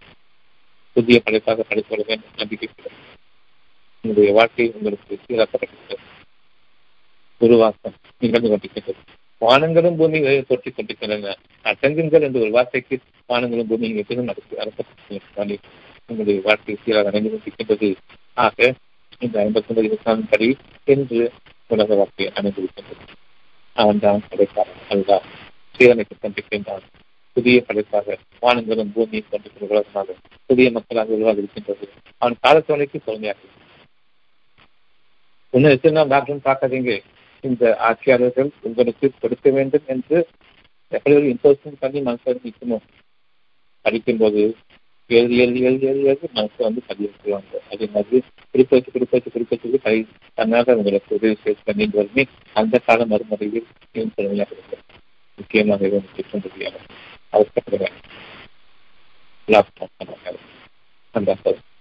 புதிய படைப்பாக படைத்துள்ள வேண்டும், நம்பிக்கை கொடுக்கும். உங்களுடைய வாழ்க்கை உங்களுக்கு சீராக்கப்பட்டிருக்கிறது. உருவாக்கம் நிகழ்ந்து கொண்டிருக்கிறது. வானங்களும் பூமியும் தொற்றிக் கொண்டிருக்கின்றன. அடங்குங்கள் என்று ஒரு வார்த்தைக்கு வானங்களும் பூமியும் எப்போதும் நடக்க உங்களுடைய வாழ்க்கை சீராக அடைந்து கொண்டிருக்கின்றது. ஆக இந்த 59 படி என்று உலக வாழ்க்கையை அணிந்திருக்கின்றது. அவன்தான் படைப்பாளன் அல்ல, சீரமைக்க கொண்டிருக்கின்றான். புதிய படைப்பாக வானங்களும் பூமியும் கொண்டிருக்கிற உலகமாக புதிய மக்களாக உருவாக இருக்கின்றது. அவன் காலத்தோனைக்கு பொறுமையாக இன்னும் எத்தனை டாக்டர் பார்க்காதீங்க. இந்த ஆட்சியாளர்கள் உங்களுக்கு கொடுக்க வேண்டும் என்று எப்படி ஒரு இன்ட்ரெஸ்டிங் பண்ணி மனசாக நிற்கணும். படிக்கும்போது எழுதி எழுதி எழுதி எழுதி எழுதி மனசை வந்து பதிவு செய்வாங்க. அதே மாதிரி திருப்பதி கை தன்னாக உங்களுக்கு உதவி செய்ய வருமே அந்த கால மறுமுறையில் இன்னும் திறமையாக இருக்கும். முக்கியமாக அவசரப்படுவாங்க. லாக்டவுன் பண்ணுவாங்க.